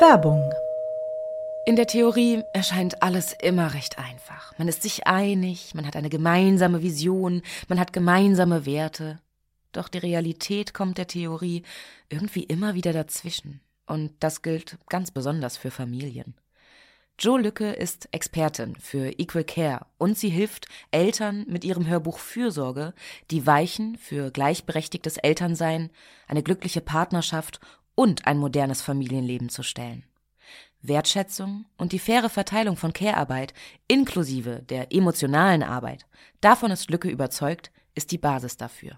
Werbung. In der Theorie erscheint alles immer recht einfach. Man ist sich einig, man hat eine gemeinsame Vision, man hat gemeinsame Werte. Doch die Realität kommt der Theorie irgendwie immer wieder dazwischen. Und das gilt ganz besonders für Familien. Jo Lücke ist Expertin für Equal Care und sie hilft Eltern mit ihrem Hörbuch Fürsorge, die Weichen für gleichberechtigtes Elternsein, eine glückliche Partnerschaft und ein modernes Familienleben zu stellen. Wertschätzung und die faire Verteilung von Care-Arbeit inklusive der emotionalen Arbeit, davon ist Lücke überzeugt, ist die Basis dafür.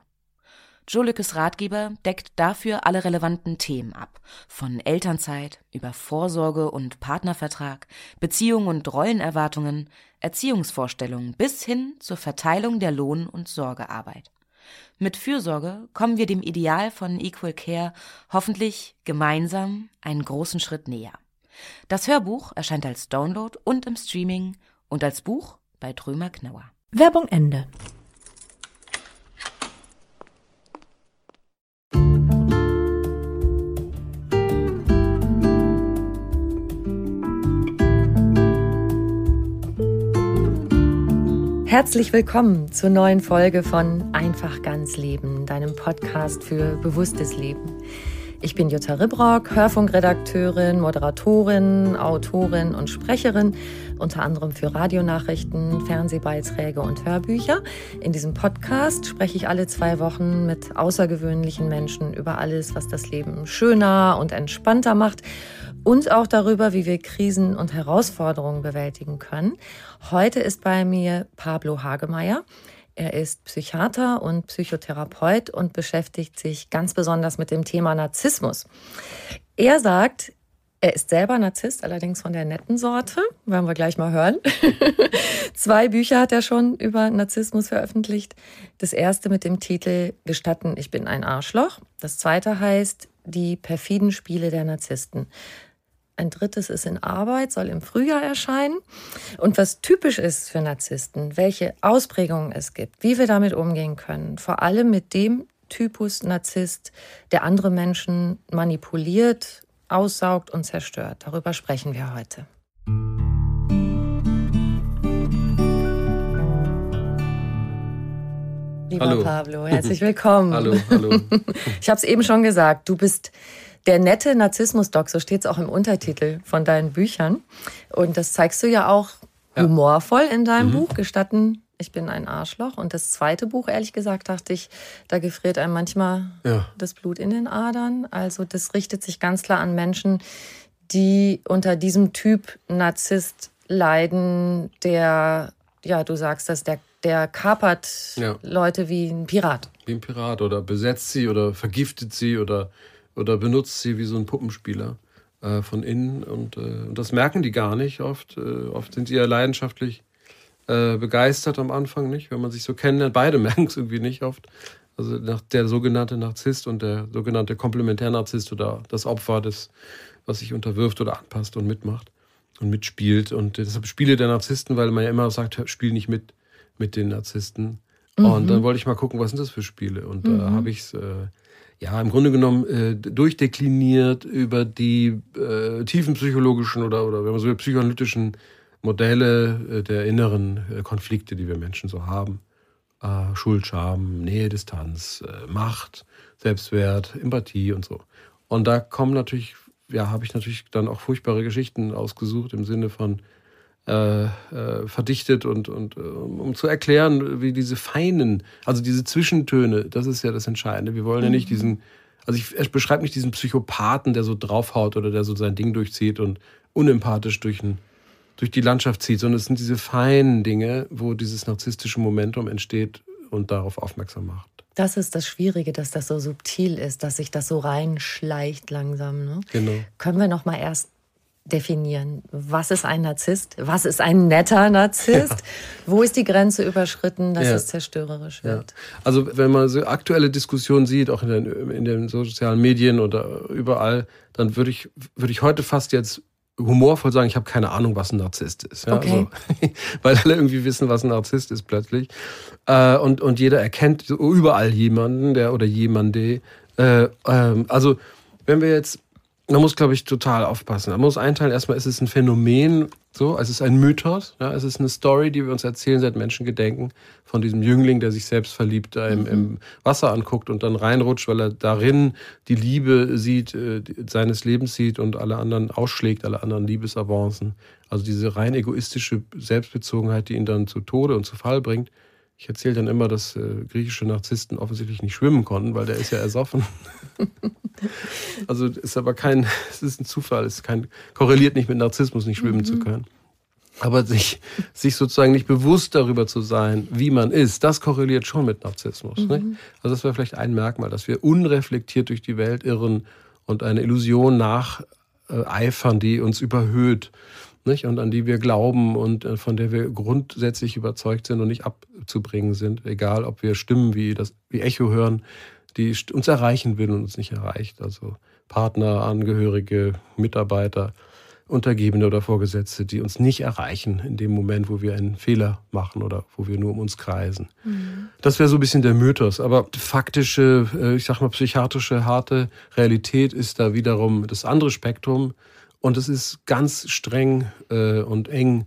Jo Lückes Ratgeber deckt dafür alle relevanten Themen ab, von Elternzeit über Vorsorge und Partnervertrag, Beziehungen und Rollenerwartungen, Erziehungsvorstellungen bis hin zur Verteilung der Lohn- und Sorgearbeit. Mit Fürsorge kommen wir dem Ideal von Equal Care hoffentlich gemeinsam einen großen Schritt näher. Das Hörbuch erscheint als Download und im Streaming und als Buch bei Droemer Knaur. Werbung Ende. Herzlich willkommen zur neuen Folge von Einfach ganz leben, deinem Podcast für bewusstes Leben. Ich bin Jutta Ribrock, Hörfunkredakteurin, Moderatorin, Autorin und Sprecherin, unter anderem für Radionachrichten, Fernsehbeiträge und Hörbücher. In diesem Podcast spreche ich alle 2 Wochen mit außergewöhnlichen Menschen über alles, was das Leben schöner und entspannter macht. Und auch darüber, wie wir Krisen und Herausforderungen bewältigen können. Heute ist bei mir Pablo Hagemeyer. Er ist Psychiater und Psychotherapeut und beschäftigt sich ganz besonders mit dem Thema Narzissmus. Er sagt, er ist selber Narzisst, allerdings von der netten Sorte. Werden wir gleich mal hören. 2 Bücher hat er schon über Narzissmus veröffentlicht. Das erste mit dem Titel Gestatten, ich bin ein Arschloch. Das zweite heißt Die perfiden Spiele der Narzissten. Ein 3. ist in Arbeit, soll im Frühjahr erscheinen. Und was typisch ist für Narzissten, welche Ausprägungen es gibt, wie wir damit umgehen können, vor allem mit dem Typus Narzisst, der andere Menschen manipuliert, aussaugt und zerstört. Darüber sprechen wir heute. Lieber hallo. Pablo, herzlich willkommen. Hallo. Ich habe es eben schon gesagt, du bist der nette Narzissmus-Doc, so steht es auch im Untertitel von deinen Büchern. Und das zeigst du ja auch humorvoll in deinem Buch, Gestatten, ich bin ein Arschloch. Und das zweite Buch, ehrlich gesagt, dachte ich, da gefriert einem manchmal das Blut in den Adern. Also das richtet sich ganz klar an Menschen, die unter diesem Typ Narzisst leiden, der, ja, du sagst das, der kapert Leute wie ein Pirat. Wie ein Pirat oder besetzt sie oder vergiftet sie oder benutzt sie wie so ein Puppenspieler von innen. Und das merken die gar nicht oft. Oft sind sie ja leidenschaftlich begeistert am Anfang, nicht? Wenn man sich so kennenlernt, beide merken es irgendwie nicht oft. Also der sogenannte Narzisst und der sogenannte Komplementärnarzisst oder das Opfer, das, was sich unterwirft oder anpasst und mitmacht und mitspielt. Und deshalb Spiele der Narzissten, weil man ja immer sagt, spiel nicht mit den Narzissten. Mhm. Und dann wollte ich mal gucken, was sind das für Spiele? Und da habe ich es im Grunde genommen durchdekliniert über die tiefenpsychologischen oder wenn man so will, psychoanalytischen Modelle der inneren Konflikte, die wir Menschen so haben. Schuld, Scham, Nähe, Distanz, Macht, Selbstwert, Empathie und so. Und da kommen natürlich, habe ich natürlich dann auch furchtbare Geschichten ausgesucht im Sinne von verdichtet und um zu erklären, wie diese feinen, also diese Zwischentöne, das ist ja das Entscheidende. Wir wollen ja nicht diesen, also ich beschreibe nicht diesen Psychopathen, der so draufhaut oder der so sein Ding durchzieht und unempathisch durch die Landschaft zieht, sondern es sind diese feinen Dinge, wo dieses narzisstische Momentum entsteht und darauf aufmerksam macht. Das ist das Schwierige, dass das so subtil ist, dass sich das so reinschleicht langsam. Ne? Genau. Können wir noch mal erst definieren, was ist ein Narzisst, was ist ein netter Narzisst, ja. Wo ist die Grenze überschritten, dass es zerstörerisch wird. Ja. Also wenn man so aktuelle Diskussionen sieht, auch in den sozialen Medien oder überall, dann würde ich heute fast jetzt humorvoll sagen, ich habe keine Ahnung, was ein Narzisst ist. Ja? Okay. Also, weil alle irgendwie wissen, was ein Narzisst ist plötzlich. Und jeder erkennt überall jemanden, der oder jemande. Also wenn wir jetzt, man muss, glaube ich, total aufpassen. Man muss einteilen, erstmal ist es ein Phänomen, so, es ist ein Mythos, ja? Es ist eine Story, die wir uns erzählen seit Menschengedenken von diesem Jüngling, der sich selbst verliebt da im Wasser anguckt und dann reinrutscht, weil er darin die Liebe sieht, seines Lebens sieht und alle anderen ausschlägt, alle anderen Liebesavancen. Also diese rein egoistische Selbstbezogenheit, die ihn dann zu Tode und zu Fall bringt. Ich erzähle dann immer, dass griechische Narzissten offensichtlich nicht schwimmen konnten, weil der ist ja ersoffen. Also ist aber es ist ein Zufall, korreliert nicht mit Narzissmus, nicht schwimmen zu können. Aber sich sozusagen nicht bewusst darüber zu sein, wie man ist, das korreliert schon mit Narzissmus. Nicht? Also das wäre vielleicht ein Merkmal, dass wir unreflektiert durch die Welt irren und eine Illusion nacheifern, die uns überhöht. Nicht? Und an die wir glauben und von der wir grundsätzlich überzeugt sind und nicht abzubringen sind. Egal, ob wir Stimmen wie Echo hören, die uns erreichen will und uns nicht erreicht. Also Partner, Angehörige, Mitarbeiter, Untergebene oder Vorgesetzte, die uns nicht erreichen in dem Moment, wo wir einen Fehler machen oder wo wir nur um uns kreisen. Mhm. Das wäre so ein bisschen der Mythos. Aber faktische, ich sag mal psychiatrische, harte Realität ist da wiederum das andere Spektrum. Und es ist ganz streng und eng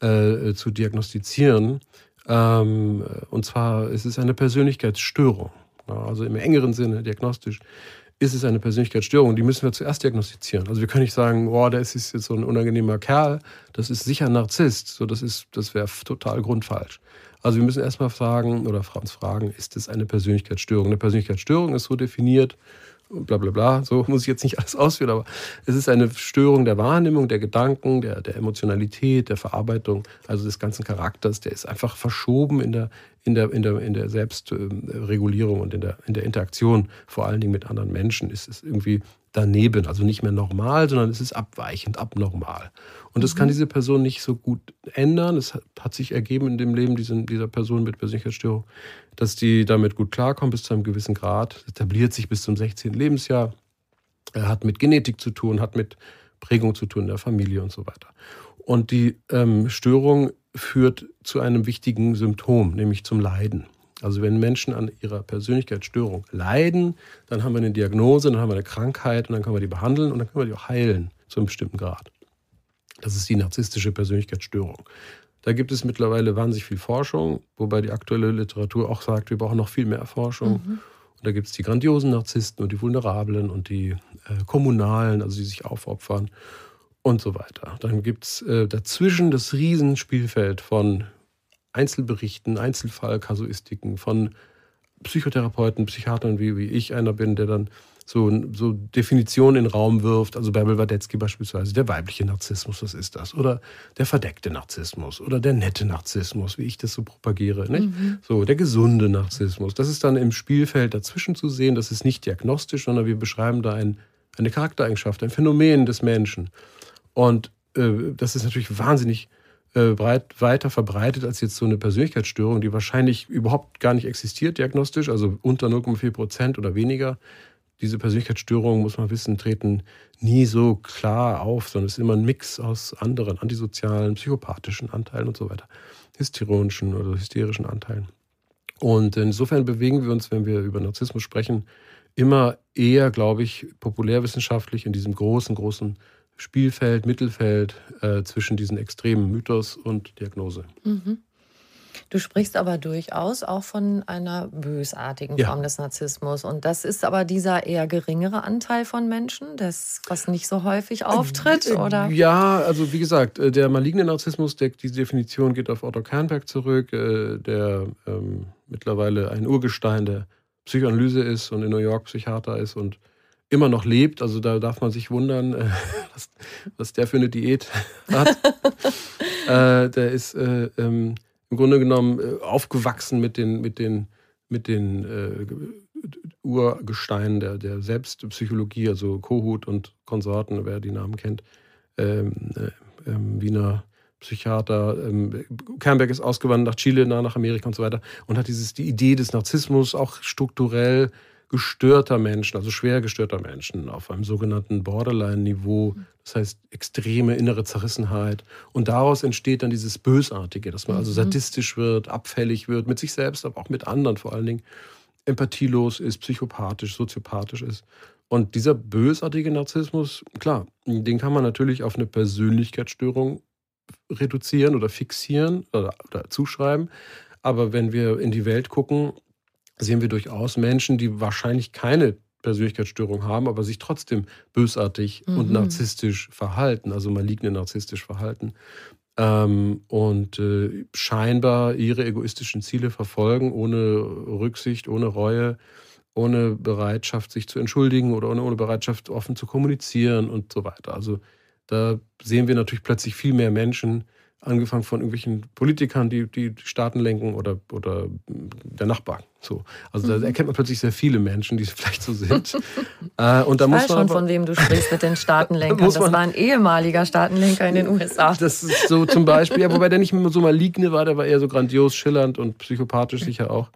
zu diagnostizieren. Und zwar ist es eine Persönlichkeitsstörung. Ja, also im engeren Sinne, diagnostisch, ist es eine Persönlichkeitsstörung. Die müssen wir zuerst diagnostizieren. Also wir können nicht sagen, boah, der ist jetzt so ein unangenehmer Kerl, das ist sicher ein Narzisst. So, das wäre total grundfalsch. Also wir müssen erstmal fragen oder uns fragen, ist es eine Persönlichkeitsstörung? Eine Persönlichkeitsstörung ist so definiert, blablabla, bla bla, so muss ich jetzt nicht alles ausführen, aber es ist eine Störung der Wahrnehmung, der Gedanken, der Emotionalität, der Verarbeitung, also des ganzen Charakters, der ist einfach verschoben in der Selbstregulierung und in der Interaktion, vor allen Dingen mit anderen Menschen, ist es irgendwie daneben, also nicht mehr normal, sondern es ist abweichend, abnormal. Und das kann diese Person nicht so gut ändern. Es hat sich ergeben in dem Leben dieser Person mit Persönlichkeitsstörung, dass die damit gut klarkommt bis zu einem gewissen Grad. Das etabliert sich bis zum 16. Lebensjahr. Hat mit Genetik zu tun, hat mit Prägung zu tun in der Familie und so weiter. Und die Störung führt zu einem wichtigen Symptom, nämlich zum Leiden. Also wenn Menschen an ihrer Persönlichkeitsstörung leiden, dann haben wir eine Diagnose, dann haben wir eine Krankheit und dann können wir die behandeln und dann können wir die auch heilen zu einem bestimmten Grad. Das ist die narzisstische Persönlichkeitsstörung. Da gibt es mittlerweile wahnsinnig viel Forschung, wobei die aktuelle Literatur auch sagt, wir brauchen noch viel mehr Forschung. Und da gibt es die grandiosen Narzissten und die Vulnerablen und die Kommunalen, also die sich aufopfern und so weiter. Dann gibt es dazwischen das Riesenspielfeld von Einzelberichten, Einzelfallkasuistiken von Psychotherapeuten, Psychiatern, wie ich einer bin, der dann so Definitionen in den Raum wirft. Also Bärbel Wardetzki beispielsweise, der weibliche Narzissmus, was ist das? Oder der verdeckte Narzissmus oder der nette Narzissmus, wie ich das so propagiere. Nicht? So, der gesunde Narzissmus. Das ist dann im Spielfeld dazwischen zu sehen. Das ist nicht diagnostisch, sondern wir beschreiben da eine Charaktereigenschaft, ein Phänomen des Menschen. Und das ist natürlich wahnsinnig weiter verbreitet als jetzt so eine Persönlichkeitsstörung, die wahrscheinlich überhaupt gar nicht existiert diagnostisch, also unter 0,4% oder weniger. Diese Persönlichkeitsstörungen, muss man wissen, treten nie so klar auf, sondern es ist immer ein Mix aus anderen antisozialen, psychopathischen Anteilen und so weiter, hysterischen oder hysterischen Anteilen. Und insofern bewegen wir uns, wenn wir über Narzissmus sprechen, immer eher, glaube ich, populärwissenschaftlich in diesem großen Spielfeld, Mittelfeld zwischen diesen extremen Mythos und Diagnose. Du sprichst aber durchaus auch von einer bösartigen Form des Narzissmus. Und das ist aber dieser eher geringere Anteil von Menschen, was nicht so häufig auftritt, oder? Ja, also wie gesagt, der maligne Narzissmus, diese Definition geht auf Otto Kernberg zurück, der mittlerweile ein Urgestein der Psychoanalyse ist und in New York Psychiater ist und immer noch lebt, also da darf man sich wundern, was der für eine Diät hat. Der ist im Grunde genommen aufgewachsen mit den mit den Urgesteinen der Selbstpsychologie, also Kohut und Konsorten, wer die Namen kennt, Wiener Psychiater. Kernberg ist ausgewandert nach Chile, nach Amerika und so weiter und hat die Idee des Narzissmus, auch strukturell gestörter Menschen, also schwer gestörter Menschen auf einem sogenannten Borderline-Niveau, das heißt extreme innere Zerrissenheit. Und daraus entsteht dann dieses Bösartige, dass man also sadistisch wird, abfällig wird, mit sich selbst, aber auch mit anderen vor allen Dingen, empathielos ist, psychopathisch, soziopathisch ist. Und dieser bösartige Narzissmus, klar, den kann man natürlich auf eine Persönlichkeitsstörung reduzieren oder fixieren oder zuschreiben. Aber wenn wir in die Welt gucken, sehen wir durchaus Menschen, die wahrscheinlich keine Persönlichkeitsstörung haben, aber sich trotzdem bösartig und narzisstisch verhalten, also maligne narzisstisch verhalten. Und scheinbar ihre egoistischen Ziele verfolgen, ohne Rücksicht, ohne Reue, ohne Bereitschaft, sich zu entschuldigen oder ohne Bereitschaft, offen zu kommunizieren und so weiter. Also da sehen wir natürlich plötzlich viel mehr Menschen, angefangen von irgendwelchen Politikern, die Staaten lenken oder der Nachbar. So. Also da erkennt man plötzlich sehr viele Menschen, die vielleicht so sind. Und da ich muss weiß man schon, aber, von wem du sprichst mit den Staatenlenkern. Das war ein ehemaliger Staatenlenker in den USA. Das ist so zum Beispiel, ja, wobei der nicht mehr so maligne war, der war eher so grandios, schillernd und psychopathisch sicher auch.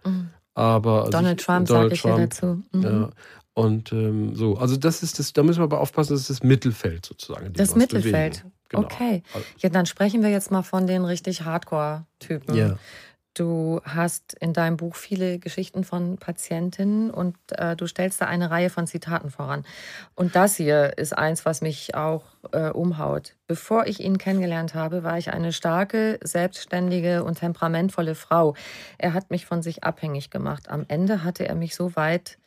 Aber Donald Trump sage ich ja dazu. Ja. Und so, also das ist das, da müssen wir aber aufpassen, das ist das Mittelfeld sozusagen. Das Mittelfeld. Genau. Okay, ja, dann sprechen wir jetzt mal von den richtig Hardcore-Typen. Yeah. Du hast in deinem Buch viele Geschichten von Patientinnen und du stellst da eine Reihe von Zitaten voran. Und das hier ist eins, was mich auch umhaut. Bevor ich ihn kennengelernt habe, war ich eine starke, selbstständige und temperamentvolle Frau. Er hat mich von sich abhängig gemacht. Am Ende hatte er mich so weit,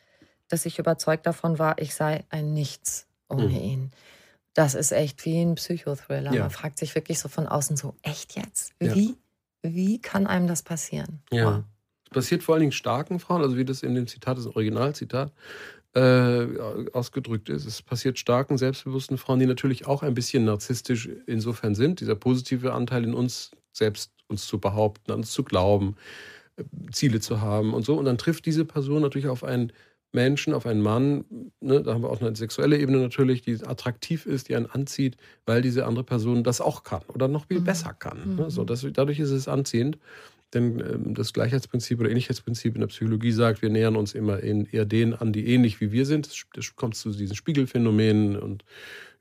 dass ich überzeugt davon war, ich sei ein Nichts ohne ihn. Das ist echt wie ein Psychothriller. Ja. Man fragt sich wirklich so von außen so, echt jetzt? Wie? Ja. Wie kann einem das passieren? Ja. Wow. Das passiert vor allen Dingen starken Frauen, also wie das in dem Zitat, das Originalzitat, ausgedrückt ist. Es passiert starken, selbstbewussten Frauen, die natürlich auch ein bisschen narzisstisch insofern sind. Dieser positive Anteil in uns selbst, uns zu behaupten, an uns zu glauben, Ziele zu haben und so. Und dann trifft diese Person natürlich auf einen Menschen, auf einen Mann, ne, da haben wir auch eine sexuelle Ebene natürlich, die attraktiv ist, die einen anzieht, weil diese andere Person das auch kann oder noch viel besser kann. Ne? So, dadurch ist es anziehend, denn das Gleichheitsprinzip oder Ähnlichkeitsprinzip in der Psychologie sagt, wir nähern uns immer eher denen an, die ähnlich wie wir sind. Das kommt zu diesen Spiegelphänomenen und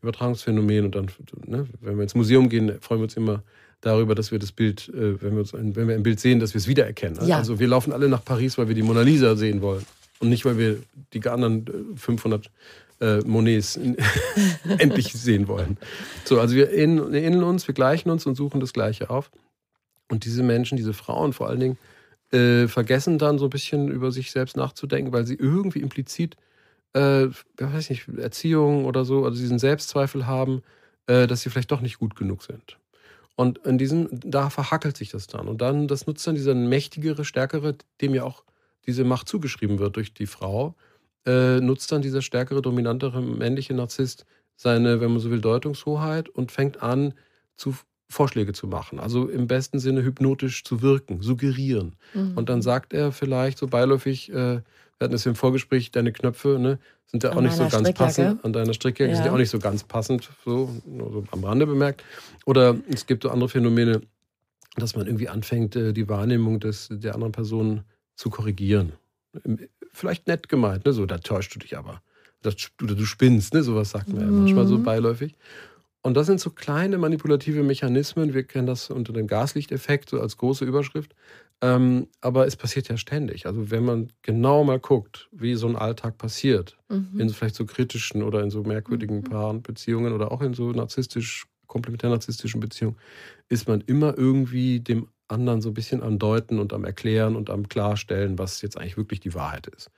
Übertragungsphänomenen und dann, ne, wenn wir ins Museum gehen, freuen wir uns immer darüber, dass wir das Bild, wenn wir ein Bild sehen, dass wir es wiedererkennen. Ja. Also wir laufen alle nach Paris, weil wir die Mona Lisa sehen wollen. Und nicht, weil wir die anderen 500 Monets endlich sehen wollen. So, also wir ähneln uns, wir gleichen uns und suchen das Gleiche auf. Und diese Menschen, diese Frauen vor allen Dingen, vergessen dann so ein bisschen über sich selbst nachzudenken, weil sie irgendwie implizit, weiß nicht, Erziehung oder so, also diesen Selbstzweifel haben, dass sie vielleicht doch nicht gut genug sind. Und da verhackelt sich das dann. Und dann, das nutzt dann dieser mächtigere, stärkere, dem ja auch diese Macht zugeschrieben wird durch die Frau, nutzt dann dieser stärkere, dominantere männliche Narzisst seine, wenn man so will, Deutungshoheit und fängt an, Vorschläge zu machen. Also im besten Sinne hypnotisch zu wirken, suggerieren. Und dann sagt er vielleicht so beiläufig, wir hatten es im Vorgespräch, deine Knöpfe sind ja auch nicht so ganz passend. An deiner Strickjacke sind ja auch nicht so ganz passend, so am Rande bemerkt. Oder es gibt so andere Phänomene, dass man irgendwie anfängt, die Wahrnehmung der anderen Personen zu korrigieren. Vielleicht nett gemeint, ne? So, da täuschst du dich aber. Oder du spinnst, ne? Sowas sagt man ja manchmal so beiläufig. Und das sind so kleine manipulative Mechanismen. Wir kennen das unter dem Gaslichteffekt, so als große Überschrift. Aber es passiert ja ständig. Also wenn man genau mal guckt, wie so ein Alltag passiert, in vielleicht so kritischen oder in so merkwürdigen Paaren, Beziehungen oder auch in so komplementär-narzisstischen Beziehungen, ist man immer irgendwie dem anderen so ein bisschen am Deuten und am Erklären und am Klarstellen, was jetzt eigentlich wirklich die Wahrheit ist.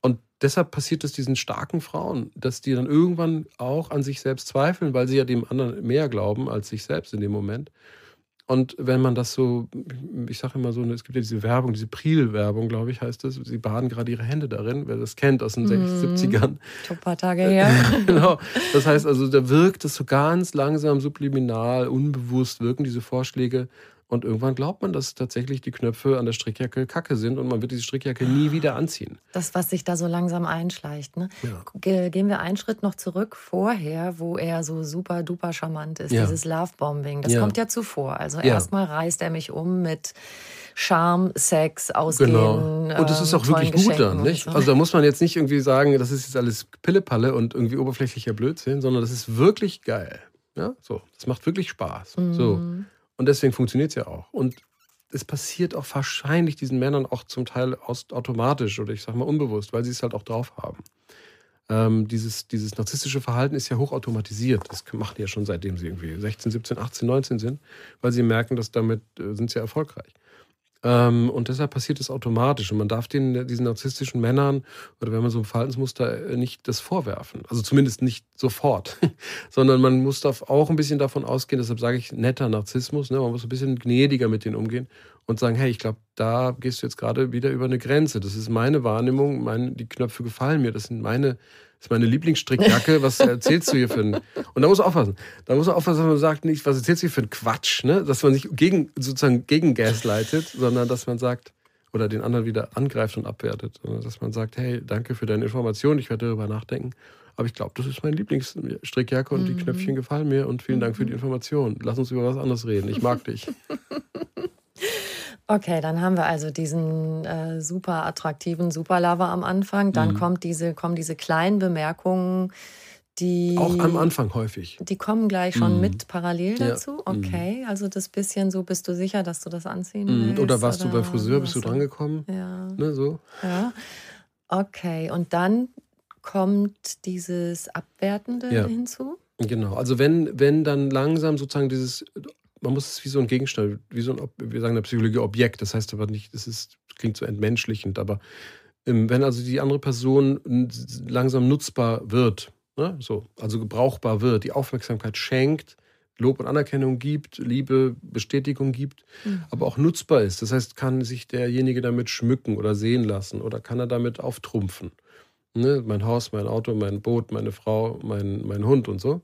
Und deshalb passiert es diesen starken Frauen, dass die dann irgendwann auch an sich selbst zweifeln, weil sie ja dem anderen mehr glauben als sich selbst in dem Moment. Und wenn man das so, ich sage immer so, es gibt ja diese Werbung, diese Priel-Werbung, glaube ich, heißt das. Sie baden gerade ihre Hände darin, wer das kennt aus den 70ern. Schon ein paar Tage her. Genau. Das heißt also, da wirkt es so ganz langsam, subliminal, unbewusst wirken diese Vorschläge. Und irgendwann glaubt man, dass tatsächlich die Knöpfe an der Strickjacke Kacke sind und man wird diese Strickjacke nie wieder anziehen. Das, was sich da so langsam einschleicht. Ne? Ja. Gehen wir einen Schritt noch zurück vorher, wo er so super duper charmant ist, dieses Lovebombing. Das kommt ja zuvor. Also erstmal reißt er mich um mit Charme, Sex, Ausgehen. Genau. Und das ist auch wirklich gut dann. Nicht? So. Also da muss man jetzt nicht irgendwie sagen, das ist jetzt alles Pillepalle und irgendwie oberflächlicher Blödsinn, sondern das ist wirklich geil. Ja? So. Das macht wirklich Spaß. Mhm. So. Und deswegen funktioniert es ja auch. Und es passiert auch wahrscheinlich diesen Männern auch zum Teil automatisch oder ich sag mal unbewusst, weil sie es halt auch drauf haben. Dieses narzisstische Verhalten ist ja hochautomatisiert. Das machen die ja schon seitdem sie irgendwie 16, 17, 18, 19 sind, weil sie merken, dass damit sind sie ja erfolgreich. Und deshalb passiert es automatisch. Und man darf diesen narzisstischen Männern oder wenn man so ein Verhaltensmuster nicht das vorwerfen. Also zumindest nicht sofort. Sondern man muss auch ein bisschen davon ausgehen, deshalb sage ich netter Narzissmus. Ne? Man muss ein bisschen gnädiger mit denen umgehen und sagen, hey, ich glaube, da gehst du jetzt gerade wieder über eine Grenze. Das ist meine Wahrnehmung, die Knöpfe gefallen mir. Das ist meine Lieblingsstrickjacke, was erzählst du hier für ein... Und da muss man aufpassen. Wenn man sagt, nicht, was erzählst du hier für ein Quatsch, ne? Dass man nicht gegen Gas leitet, sondern dass man sagt, oder den anderen wieder angreift und abwertet. Sondern dass man sagt, hey, danke für deine Information, ich werde darüber nachdenken. Aber ich glaube, das ist meine Lieblingsstrickjacke und die Knöpfchen gefallen mir und vielen Dank für die Information. Lass uns über was anderes reden, ich mag dich. Okay, dann haben wir also diesen super attraktiven Superlover am Anfang. Dann kommen diese kleinen Bemerkungen, die... Auch am Anfang häufig. Die kommen gleich schon mit parallel dazu. Okay, also das bisschen so, bist du sicher, dass du das anziehen willst? Oder warst du beim Friseur, bist du drangekommen? Ja. Ne, so. Ja. Okay, und dann kommt dieses Abwertende hinzu? Genau, also wenn dann langsam sozusagen dieses... Man muss es wie so ein Gegenstand, wie so ein, wir sagen in der Psychologie, Objekt. Das heißt aber nicht, das klingt so entmenschlichend, aber wenn also die andere Person langsam nutzbar wird, ne, so, also gebrauchbar wird, die Aufmerksamkeit schenkt, Lob und Anerkennung gibt, Liebe, Bestätigung gibt, aber auch nutzbar ist. Das heißt, kann sich derjenige damit schmücken oder sehen lassen oder kann er damit auftrumpfen. Ne, mein Haus, mein Auto, mein Boot, meine Frau, mein Hund und so.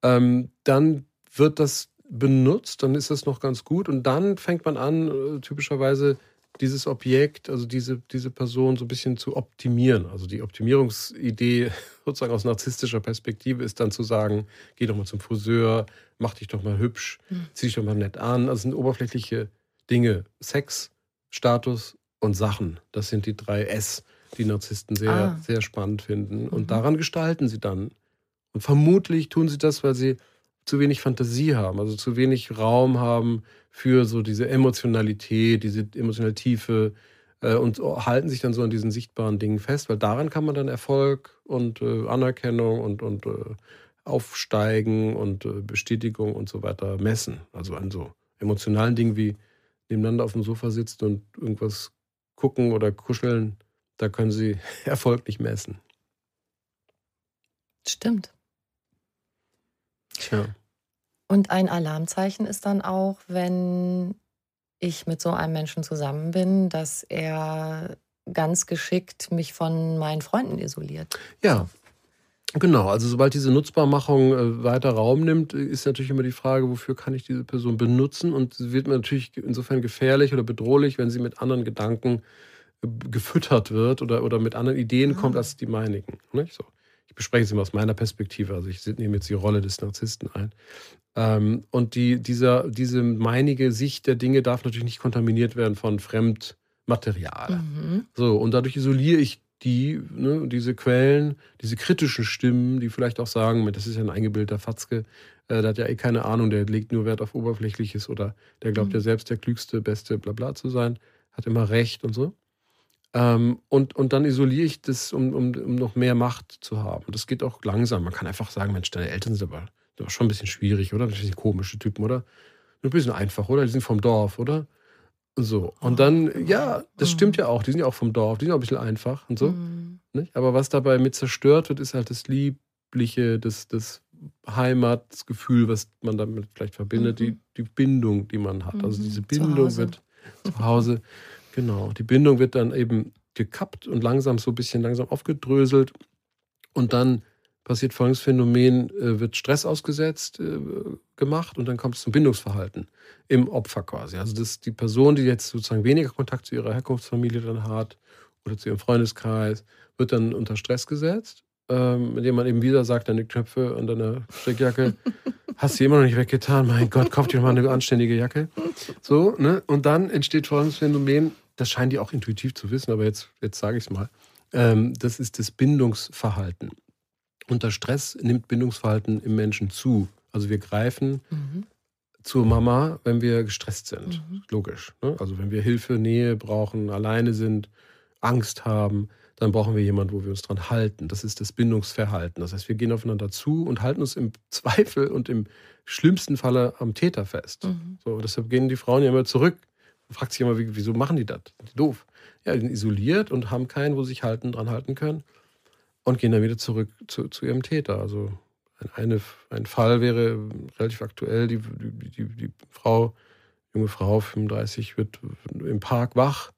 Dann wird das benutzt, dann ist das noch ganz gut und dann fängt man an, typischerweise dieses Objekt, also diese Person so ein bisschen zu optimieren. Also die Optimierungsidee sozusagen aus narzisstischer Perspektive ist dann zu sagen, geh doch mal zum Friseur, mach dich doch mal hübsch, zieh dich doch mal nett an. Also sind oberflächliche Dinge, Sex, Status und Sachen. Das sind die 3 S, die Narzissten sehr, sehr spannend finden und daran gestalten sie dann. Und vermutlich tun sie das, weil sie zu wenig Fantasie haben, also zu wenig Raum haben für so diese Emotionalität, diese emotionale Tiefe und halten sich dann so an diesen sichtbaren Dingen fest, weil daran kann man dann Erfolg und Anerkennung und Aufsteigen und Bestätigung und so weiter messen. Also an so emotionalen Dingen wie nebeneinander auf dem Sofa sitzen und irgendwas gucken oder kuscheln, da können sie Erfolg nicht messen. Stimmt. Tja. Und ein Alarmzeichen ist dann auch, wenn ich mit so einem Menschen zusammen bin, dass er ganz geschickt mich von meinen Freunden isoliert. Ja, genau. Also sobald diese Nutzbarmachung weiter Raum nimmt, ist natürlich immer die Frage, wofür kann ich diese Person benutzen? Und sie wird mir natürlich insofern gefährlich oder bedrohlich, wenn sie mit anderen Gedanken gefüttert wird oder mit anderen Ideen kommt als die meinigen. Nicht so? Ich bespreche es immer aus meiner Perspektive, also ich nehme jetzt die Rolle des Narzissten ein. Und diese meinige Sicht der Dinge darf natürlich nicht kontaminiert werden von Fremdmaterial. So, und dadurch isoliere ich diese Quellen, diese kritischen Stimmen, die vielleicht auch sagen, das ist ja ein eingebildeter Fatzke, der hat ja eh keine Ahnung, der legt nur Wert auf Oberflächliches oder der glaubt ja selbst der klügste, beste, bla bla zu sein, hat immer recht und so. Und dann isoliere ich das, um noch mehr Macht zu haben. Das geht auch langsam. Man kann einfach sagen, Mensch, deine Eltern sind aber schon ein bisschen schwierig, oder? Ein bisschen komische Typen, oder? Ein bisschen einfach, oder? Die sind vom Dorf, oder? Und so. Und dann, ja, das stimmt ja auch. Die sind ja auch vom Dorf. Die sind auch ein bisschen einfach und so. Nicht? Aber was dabei mit zerstört wird, ist halt das Liebliche, das Heimatgefühl, was man damit vielleicht verbindet, die Bindung, die man hat. Also diese Bindung wird zu Hause... Genau, die Bindung wird dann eben gekappt und langsam aufgedröselt und dann passiert folgendes Phänomen, wird Stress ausgesetzt gemacht und dann kommt es zum Bindungsverhalten im Opfer quasi. Also dass die Person, die jetzt sozusagen weniger Kontakt zu ihrer Herkunftsfamilie dann hat oder zu ihrem Freundeskreis, wird dann unter Stress gesetzt, indem man eben wieder sagt, deine Knöpfe und deine Strickjacke hast du immer noch nicht weggetan, mein Gott, kauf dir mal eine anständige Jacke. So, ne? Und dann entsteht folgendes Phänomen, das scheinen die auch intuitiv zu wissen, aber jetzt sage ich es mal, das ist das Bindungsverhalten. Unter Stress nimmt Bindungsverhalten im Menschen zu. Also wir greifen zur Mama, wenn wir gestresst sind. Logisch. Ne? Also wenn wir Hilfe, Nähe brauchen, alleine sind, Angst haben, dann brauchen wir jemanden, wo wir uns dran halten. Das ist das Bindungsverhalten. Das heißt, wir gehen aufeinander zu und halten uns im Zweifel und im schlimmsten Falle am Täter fest. So, deshalb gehen die Frauen ja immer zurück. Man fragt sich immer, wieso machen die das? Sind die doof? Ja, die sind isoliert und haben keinen, wo sie sich dran halten können. Und gehen dann wieder zurück zu ihrem Täter. Also ein Fall wäre relativ aktuell, die Frau, junge Frau, 35, wird im Park wach,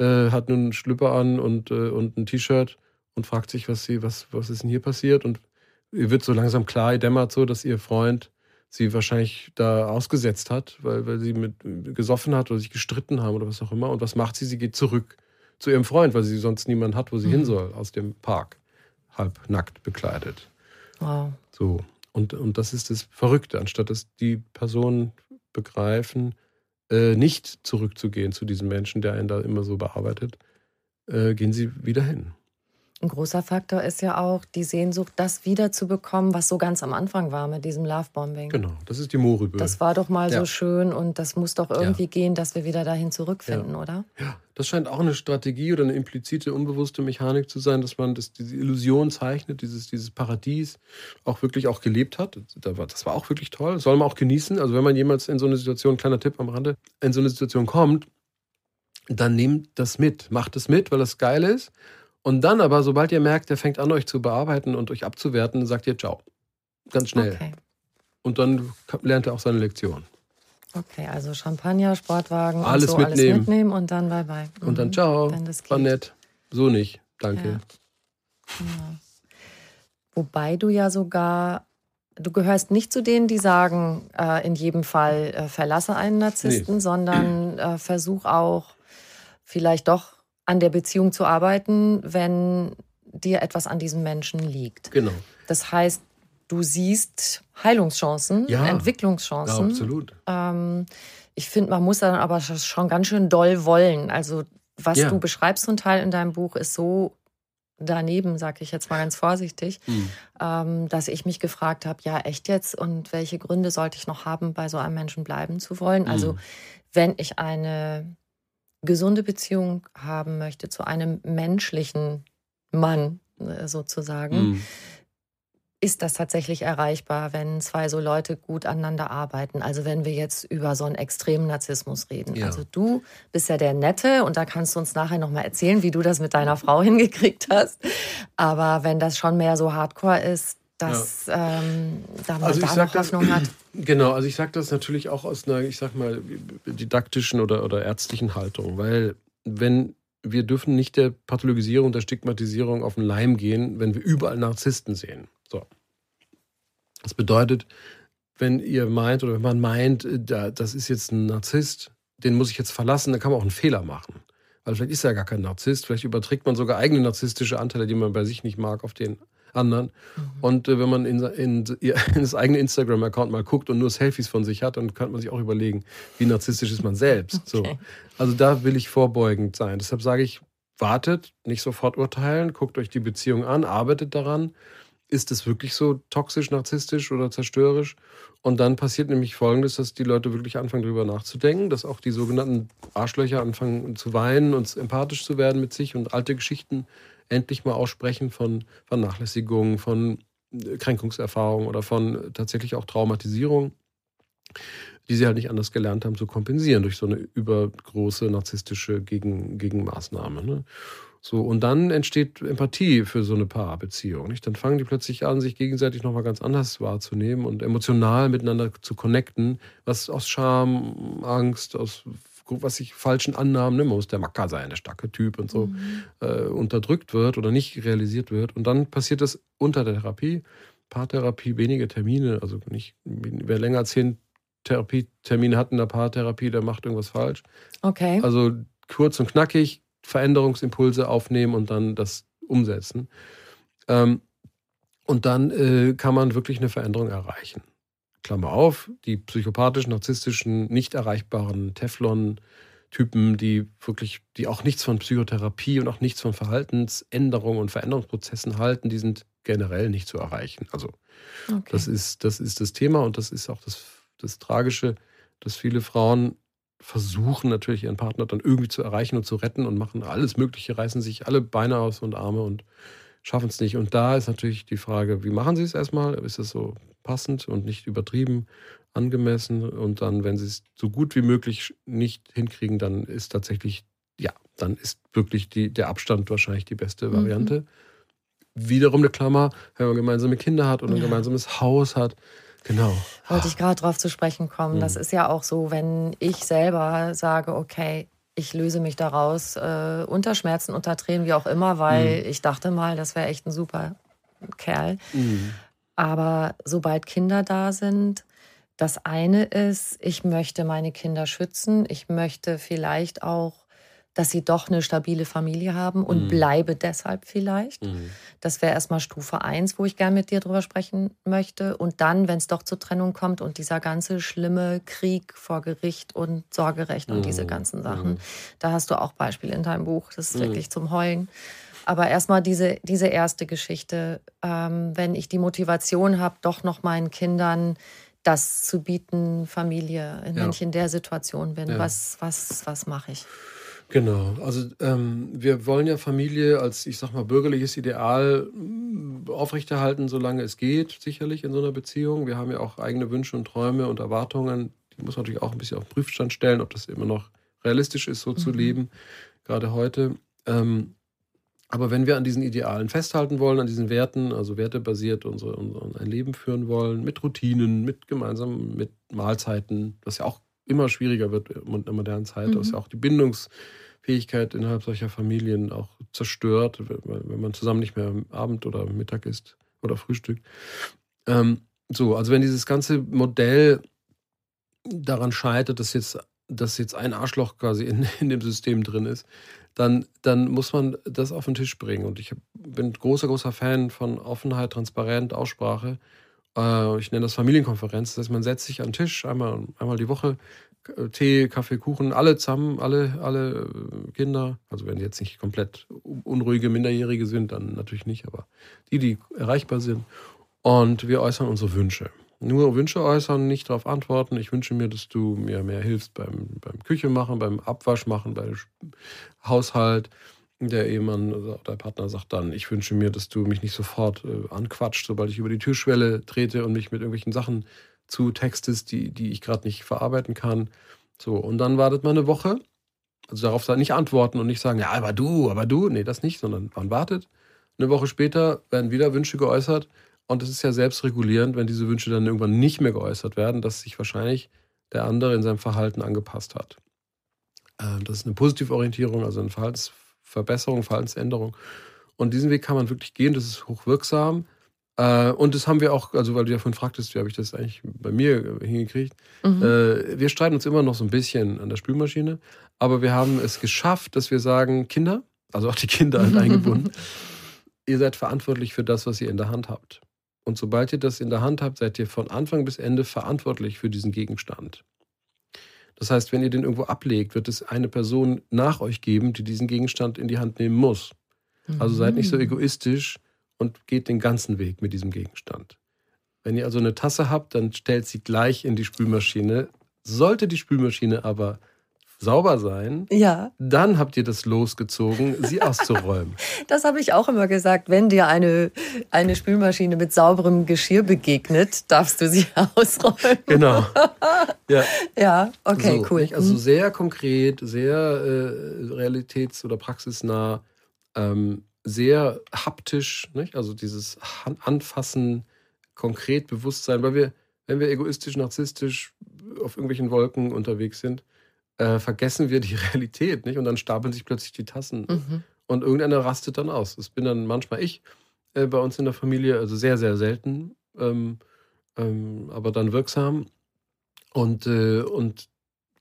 hat nun einen Schlüpper an und ein T-Shirt und fragt sich, was ist denn hier passiert? Und ihr wird so langsam klar, ihr dämmert so, dass ihr Freund sie wahrscheinlich da ausgesetzt hat, weil sie gesoffen hat oder sich gestritten haben oder was auch immer. Und was macht sie? Sie geht zurück zu ihrem Freund, weil sie sonst niemanden hat, wo sie hin soll, aus dem Park. Halb nackt bekleidet. Wow. So. Und das ist das Verrückte. Anstatt dass die Personen begreifen, nicht zurückzugehen zu diesem Menschen, der einen da immer so bearbeitet, gehen sie wieder hin. Ein großer Faktor ist ja auch die Sehnsucht, das wiederzubekommen, was so ganz am Anfang war mit diesem Lovebombing. Genau, das ist die Moorrübe. Das war doch mal so schön und das muss doch irgendwie gehen, dass wir wieder dahin zurückfinden, oder? Ja, das scheint auch eine Strategie oder eine implizite, unbewusste Mechanik zu sein, dass man diese Illusion zeichnet, dieses Paradies auch wirklich auch gelebt hat. Das war auch wirklich toll, das soll man auch genießen. Also wenn man jemals in so eine Situation, kleiner Tipp am Rande, in so eine Situation kommt, dann nehmt das mit, macht es mit, weil das geil ist. Und dann aber, sobald ihr merkt, der fängt an, euch zu bearbeiten und euch abzuwerten, sagt ihr Ciao. Ganz schnell. Okay. Und dann lernt er auch seine Lektion. Okay, also Champagner, Sportwagen, alles, und so, mitnehmen. Alles mitnehmen und dann Bye-bye. Und dann Ciao, war nett. So nicht, danke. Ja. Ja. Wobei du ja sogar, du gehörst nicht zu denen, die sagen, in jedem Fall verlasse einen Narzissten, sondern versuch auch vielleicht doch an der Beziehung zu arbeiten, wenn dir etwas an diesem Menschen liegt. Genau. Das heißt, du siehst Heilungschancen, Entwicklungschancen. Ja, absolut. Ich finde, man muss dann aber schon ganz schön doll wollen. Also was du beschreibst, so ein Teil in deinem Buch, ist so daneben, sage ich jetzt mal ganz vorsichtig, dass ich mich gefragt habe, ja echt jetzt, und welche Gründe sollte ich noch haben, bei so einem Menschen bleiben zu wollen? Also wenn ich eine gesunde Beziehung haben möchte zu einem menschlichen Mann sozusagen, ist das tatsächlich erreichbar, wenn zwei so Leute gut aneinander arbeiten? Also wenn wir jetzt über so einen extremen Narzissmus reden. Ja. Also du bist ja der Nette und da kannst du uns nachher nochmal erzählen, wie du das mit deiner Frau hingekriegt hast. Aber wenn das schon mehr so hardcore ist, dass da man also da noch Hoffnung hat. Genau, also ich sage das natürlich auch aus einer, ich sag mal, didaktischen oder ärztlichen Haltung, weil wir dürfen nicht der Pathologisierung, der Stigmatisierung auf den Leim gehen, wenn wir überall Narzissten sehen. So. Das bedeutet, wenn man meint, das ist jetzt ein Narzisst, den muss ich jetzt verlassen, dann kann man auch einen Fehler machen. Weil vielleicht ist er gar kein Narzisst, vielleicht überträgt man sogar eigene narzisstische Anteile, die man bei sich nicht mag, auf den anderen. Und wenn man in das eigene Instagram-Account mal guckt und nur Selfies von sich hat, dann kann man sich auch überlegen, wie narzisstisch ist man selbst. Okay. So. Also da will ich vorbeugend sein. Deshalb sage ich, wartet, nicht sofort urteilen, guckt euch die Beziehung an, arbeitet daran. Ist es wirklich so toxisch, narzisstisch oder zerstörerisch? Und dann passiert nämlich Folgendes, dass die Leute wirklich anfangen, darüber nachzudenken, dass auch die sogenannten Arschlöcher anfangen zu weinen und empathisch zu werden mit sich und alte Geschichten endlich mal aussprechen von Vernachlässigungen, von Kränkungserfahrungen oder von tatsächlich auch Traumatisierung, die sie halt nicht anders gelernt haben zu kompensieren durch so eine übergroße narzisstische Gegenmaßnahme. Ne? So, und dann entsteht Empathie für so eine Paarbeziehung. Nicht? Dann fangen die plötzlich an, sich gegenseitig nochmal ganz anders wahrzunehmen und emotional miteinander zu connecten, was aus Scham, Angst, aus was ich falschen Annahmen, ne? Man muss der Macker sein, der starke Typ und so, unterdrückt wird oder nicht realisiert wird. Und dann passiert das unter der Therapie, Paartherapie, wenige Termine, also nicht, wer länger als 10 Therapietermine hat in der Paartherapie, der macht irgendwas falsch. Okay. Also kurz und knackig Veränderungsimpulse aufnehmen und dann das umsetzen. Und dann kann man wirklich eine Veränderung erreichen. Klammer auf, die psychopathischen, narzisstischen, nicht erreichbaren Teflon-Typen, die wirklich, die auch nichts von Psychotherapie und auch nichts von Verhaltensänderungen und Veränderungsprozessen halten, die sind generell nicht zu erreichen. Also okay. Das ist das Thema und das ist auch das Tragische, dass viele Frauen versuchen natürlich ihren Partner dann irgendwie zu erreichen und zu retten und machen alles Mögliche, reißen sich alle Beine aus und Arme und schaffen es nicht. Und da ist natürlich die Frage, wie machen sie es erstmal? Ist das so passend und nicht übertrieben, angemessen? Und dann, wenn sie es so gut wie möglich nicht hinkriegen, dann ist tatsächlich, ja, dann ist wirklich der Abstand wahrscheinlich die beste Variante. Wiederum eine Klammer, wenn man gemeinsame Kinder hat und ein gemeinsames Haus hat. Genau. Wollte ich gerade drauf zu sprechen kommen. Das ist ja auch so, wenn ich selber sage, okay, ich löse mich daraus unter Schmerzen, unter Tränen, wie auch immer, weil ich dachte mal, das wäre echt ein super Kerl. Aber sobald Kinder da sind, das eine ist, ich möchte meine Kinder schützen. Ich möchte vielleicht auch, dass sie doch eine stabile Familie haben und bleibe deshalb vielleicht. Das wäre erstmal Stufe 1, wo ich gerne mit dir drüber sprechen möchte. Und dann, wenn es doch zur Trennung kommt und dieser ganze schlimme Krieg vor Gericht und Sorgerecht und diese ganzen Sachen, da hast du auch Beispiele in deinem Buch. Das ist wirklich zum Heulen. Aber erstmal diese erste Geschichte, wenn ich die Motivation habe, doch noch meinen Kindern das zu bieten, Familie, wenn ich in der Situation bin, was mache ich? Genau, also wir wollen ja Familie als, ich sag mal, bürgerliches Ideal aufrechterhalten, solange es geht, sicherlich in so einer Beziehung. Wir haben ja auch eigene Wünsche und Träume und Erwartungen. Die muss man natürlich auch ein bisschen auf den Prüfstand stellen, ob das immer noch realistisch ist, so zu leben, gerade heute. Aber wenn wir an diesen Idealen festhalten wollen, an diesen Werten, also wertebasiert unser Leben führen wollen, mit Routinen, mit Mahlzeiten, was ja auch immer schwieriger wird in der modernen Zeit, was ja auch die Bindungsfähigkeit innerhalb solcher Familien auch zerstört, wenn man zusammen nicht mehr Abend oder Mittag isst oder Frühstück. Also wenn dieses ganze Modell daran scheitert, dass jetzt ein Arschloch quasi in dem System drin ist, dann muss man das auf den Tisch bringen. Und ich bin großer Fan von Offenheit, Transparenz, Aussprache. Ich nenne das Familienkonferenz. Das heißt, man setzt sich an den Tisch, einmal die Woche, Tee, Kaffee, Kuchen, alle zusammen, alle Kinder. Also wenn die jetzt nicht komplett unruhige Minderjährige sind, dann natürlich nicht, aber die erreichbar sind. Und wir äußern unsere Wünsche. Nur Wünsche äußern, nicht darauf antworten. Ich wünsche mir, dass du mir mehr hilfst beim Küche machen, beim Abwasch machen, beim Haushalt. Der Ehemann oder der Partner sagt dann, ich wünsche mir, dass du mich nicht sofort anquatscht, sobald ich über die Türschwelle trete und mich mit irgendwelchen Sachen zutextest, die ich gerade nicht verarbeiten kann. So, und dann wartet man eine Woche. Also darauf nicht antworten und nicht sagen, ja, aber du. Nee, das nicht, sondern man wartet. Eine Woche später werden wieder Wünsche geäußert. Und es ist ja selbstregulierend, wenn diese Wünsche dann irgendwann nicht mehr geäußert werden, dass sich wahrscheinlich der andere in seinem Verhalten angepasst hat. Das ist eine Positivorientierung, also eine Verhaltensverbesserung, Verhaltensänderung. Und diesen Weg kann man wirklich gehen, das ist hochwirksam. Und das haben wir auch, also weil du davon fragtest, wie habe ich das eigentlich bei mir hingekriegt. Wir streiten uns immer noch so ein bisschen an der Spülmaschine, aber wir haben es geschafft, dass wir sagen, Kinder, also auch die Kinder eingebunden, ihr seid verantwortlich für das, was ihr in der Hand habt. Und sobald ihr das in der Hand habt, seid ihr von Anfang bis Ende verantwortlich für diesen Gegenstand. Das heißt, wenn ihr den irgendwo ablegt, wird es eine Person nach euch geben, die diesen Gegenstand in die Hand nehmen muss. Also seid nicht so egoistisch und geht den ganzen Weg mit diesem Gegenstand. Wenn ihr also eine Tasse habt, dann stellt sie gleich in die Spülmaschine. Sollte die Spülmaschine aber sauber sein, dann habt ihr das losgezogen, sie auszuräumen. Das habe ich auch immer gesagt. Wenn dir eine Spülmaschine mit sauberem Geschirr begegnet, darfst du sie ausräumen. Genau. Ja, okay, so, cool. Also sehr konkret, sehr realitäts- oder praxisnah, sehr haptisch, nicht? Also dieses Anfassen, konkret Bewusstsein, weil wenn wir egoistisch, narzisstisch auf irgendwelchen Wolken unterwegs sind, vergessen wir die Realität, nicht? Und dann stapeln sich plötzlich die Tassen. Mhm. Und irgendeiner rastet dann aus. Das bin dann manchmal ich bei uns in der Familie, also sehr, sehr selten, aber dann wirksam. Und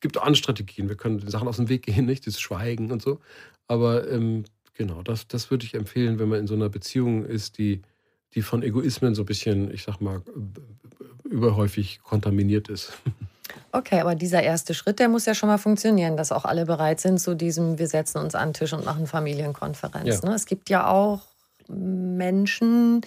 gibt auch andere Strategien. Wir können die Sachen aus dem Weg gehen, nicht? Das Schweigen und so. Aber genau, das würde ich empfehlen, wenn man in so einer Beziehung ist, die von Egoismen so ein bisschen, ich sag mal, überhäufig kontaminiert ist. Okay, aber dieser erste Schritt, der muss ja schon mal funktionieren, dass auch alle bereit sind zu diesem, wir setzen uns an den Tisch und machen Familienkonferenz. Ja. Ne? Es gibt ja auch Menschen,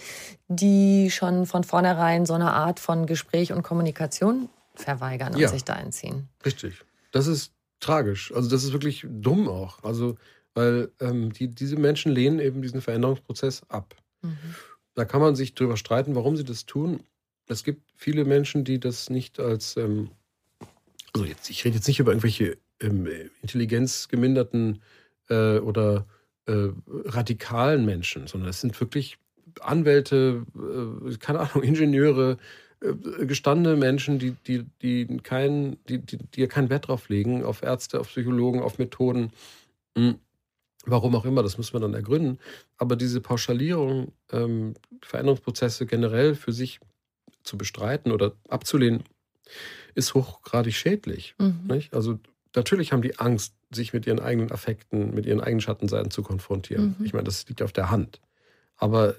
die schon von vornherein so eine Art von Gespräch und Kommunikation verweigern und sich da einziehen. Richtig. Das ist tragisch. Also das ist wirklich dumm auch. Also weil diese Menschen lehnen eben diesen Veränderungsprozess ab. Mhm. Da kann man sich drüber streiten, warum sie das tun. Es gibt viele Menschen, die das nicht als ich rede jetzt nicht über irgendwelche intelligenzgeminderten oder radikalen Menschen, sondern es sind wirklich Anwälte, keine Ahnung, Ingenieure, gestandene Menschen, die keinen Wert drauf legen, auf Ärzte, auf Psychologen, auf Methoden, warum auch immer, das muss man dann ergründen. Aber diese Pauschalierung, Veränderungsprozesse generell für sich zu bestreiten oder abzulehnen, ist hochgradig schädlich. Mhm. Nicht? Also natürlich haben die Angst, sich mit ihren eigenen Affekten, mit ihren eigenen Schattenseiten zu konfrontieren. Mhm. Ich meine, das liegt auf der Hand. Aber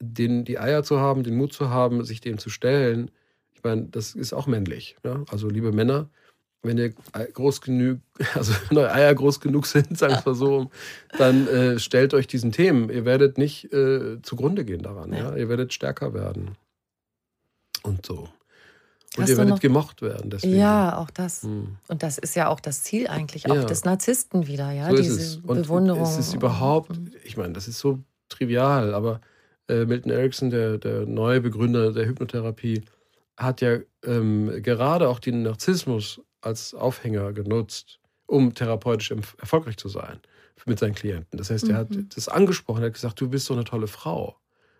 die Eier zu haben, den Mut zu haben, sich dem zu stellen, ich meine, das ist auch männlich. Ja? Also liebe Männer, wenn ihr eure Eier groß genug sind, sagen wir es mal so, dann stellt euch diesen Themen. Ihr werdet nicht zugrunde gehen daran. Ja. Ja? Ihr werdet stärker werden. Und so. Und ihr werdet gemocht werden. Deswegen. Ja, auch das. Und das ist ja auch das Ziel eigentlich, auch des Narzissten wieder. Ja, so diese ist es. Und Bewunderung. Es ist überhaupt, ich meine, das ist so trivial, aber Milton Erickson, der neue Begründer der Hypnotherapie, hat ja gerade auch den Narzissmus als Aufhänger genutzt, um therapeutisch erfolgreich zu sein mit seinen Klienten. Das heißt, er hat das angesprochen, er hat gesagt, du bist doch eine tolle Frau,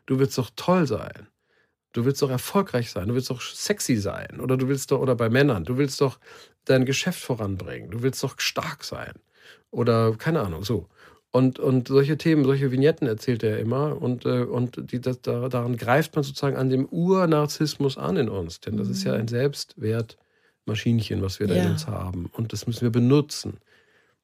du willst doch toll sein, du willst doch erfolgreich sein, du willst doch sexy sein oder bei Männern, du willst doch dein Geschäft voranbringen, du willst doch stark sein oder keine Ahnung, so. Und solche Themen, solche Vignetten erzählt er immer daran greift man sozusagen an dem Urnarzissmus an in uns, denn das ist ja ein Selbstwertmaschinchen, was wir da in uns haben und das müssen wir benutzen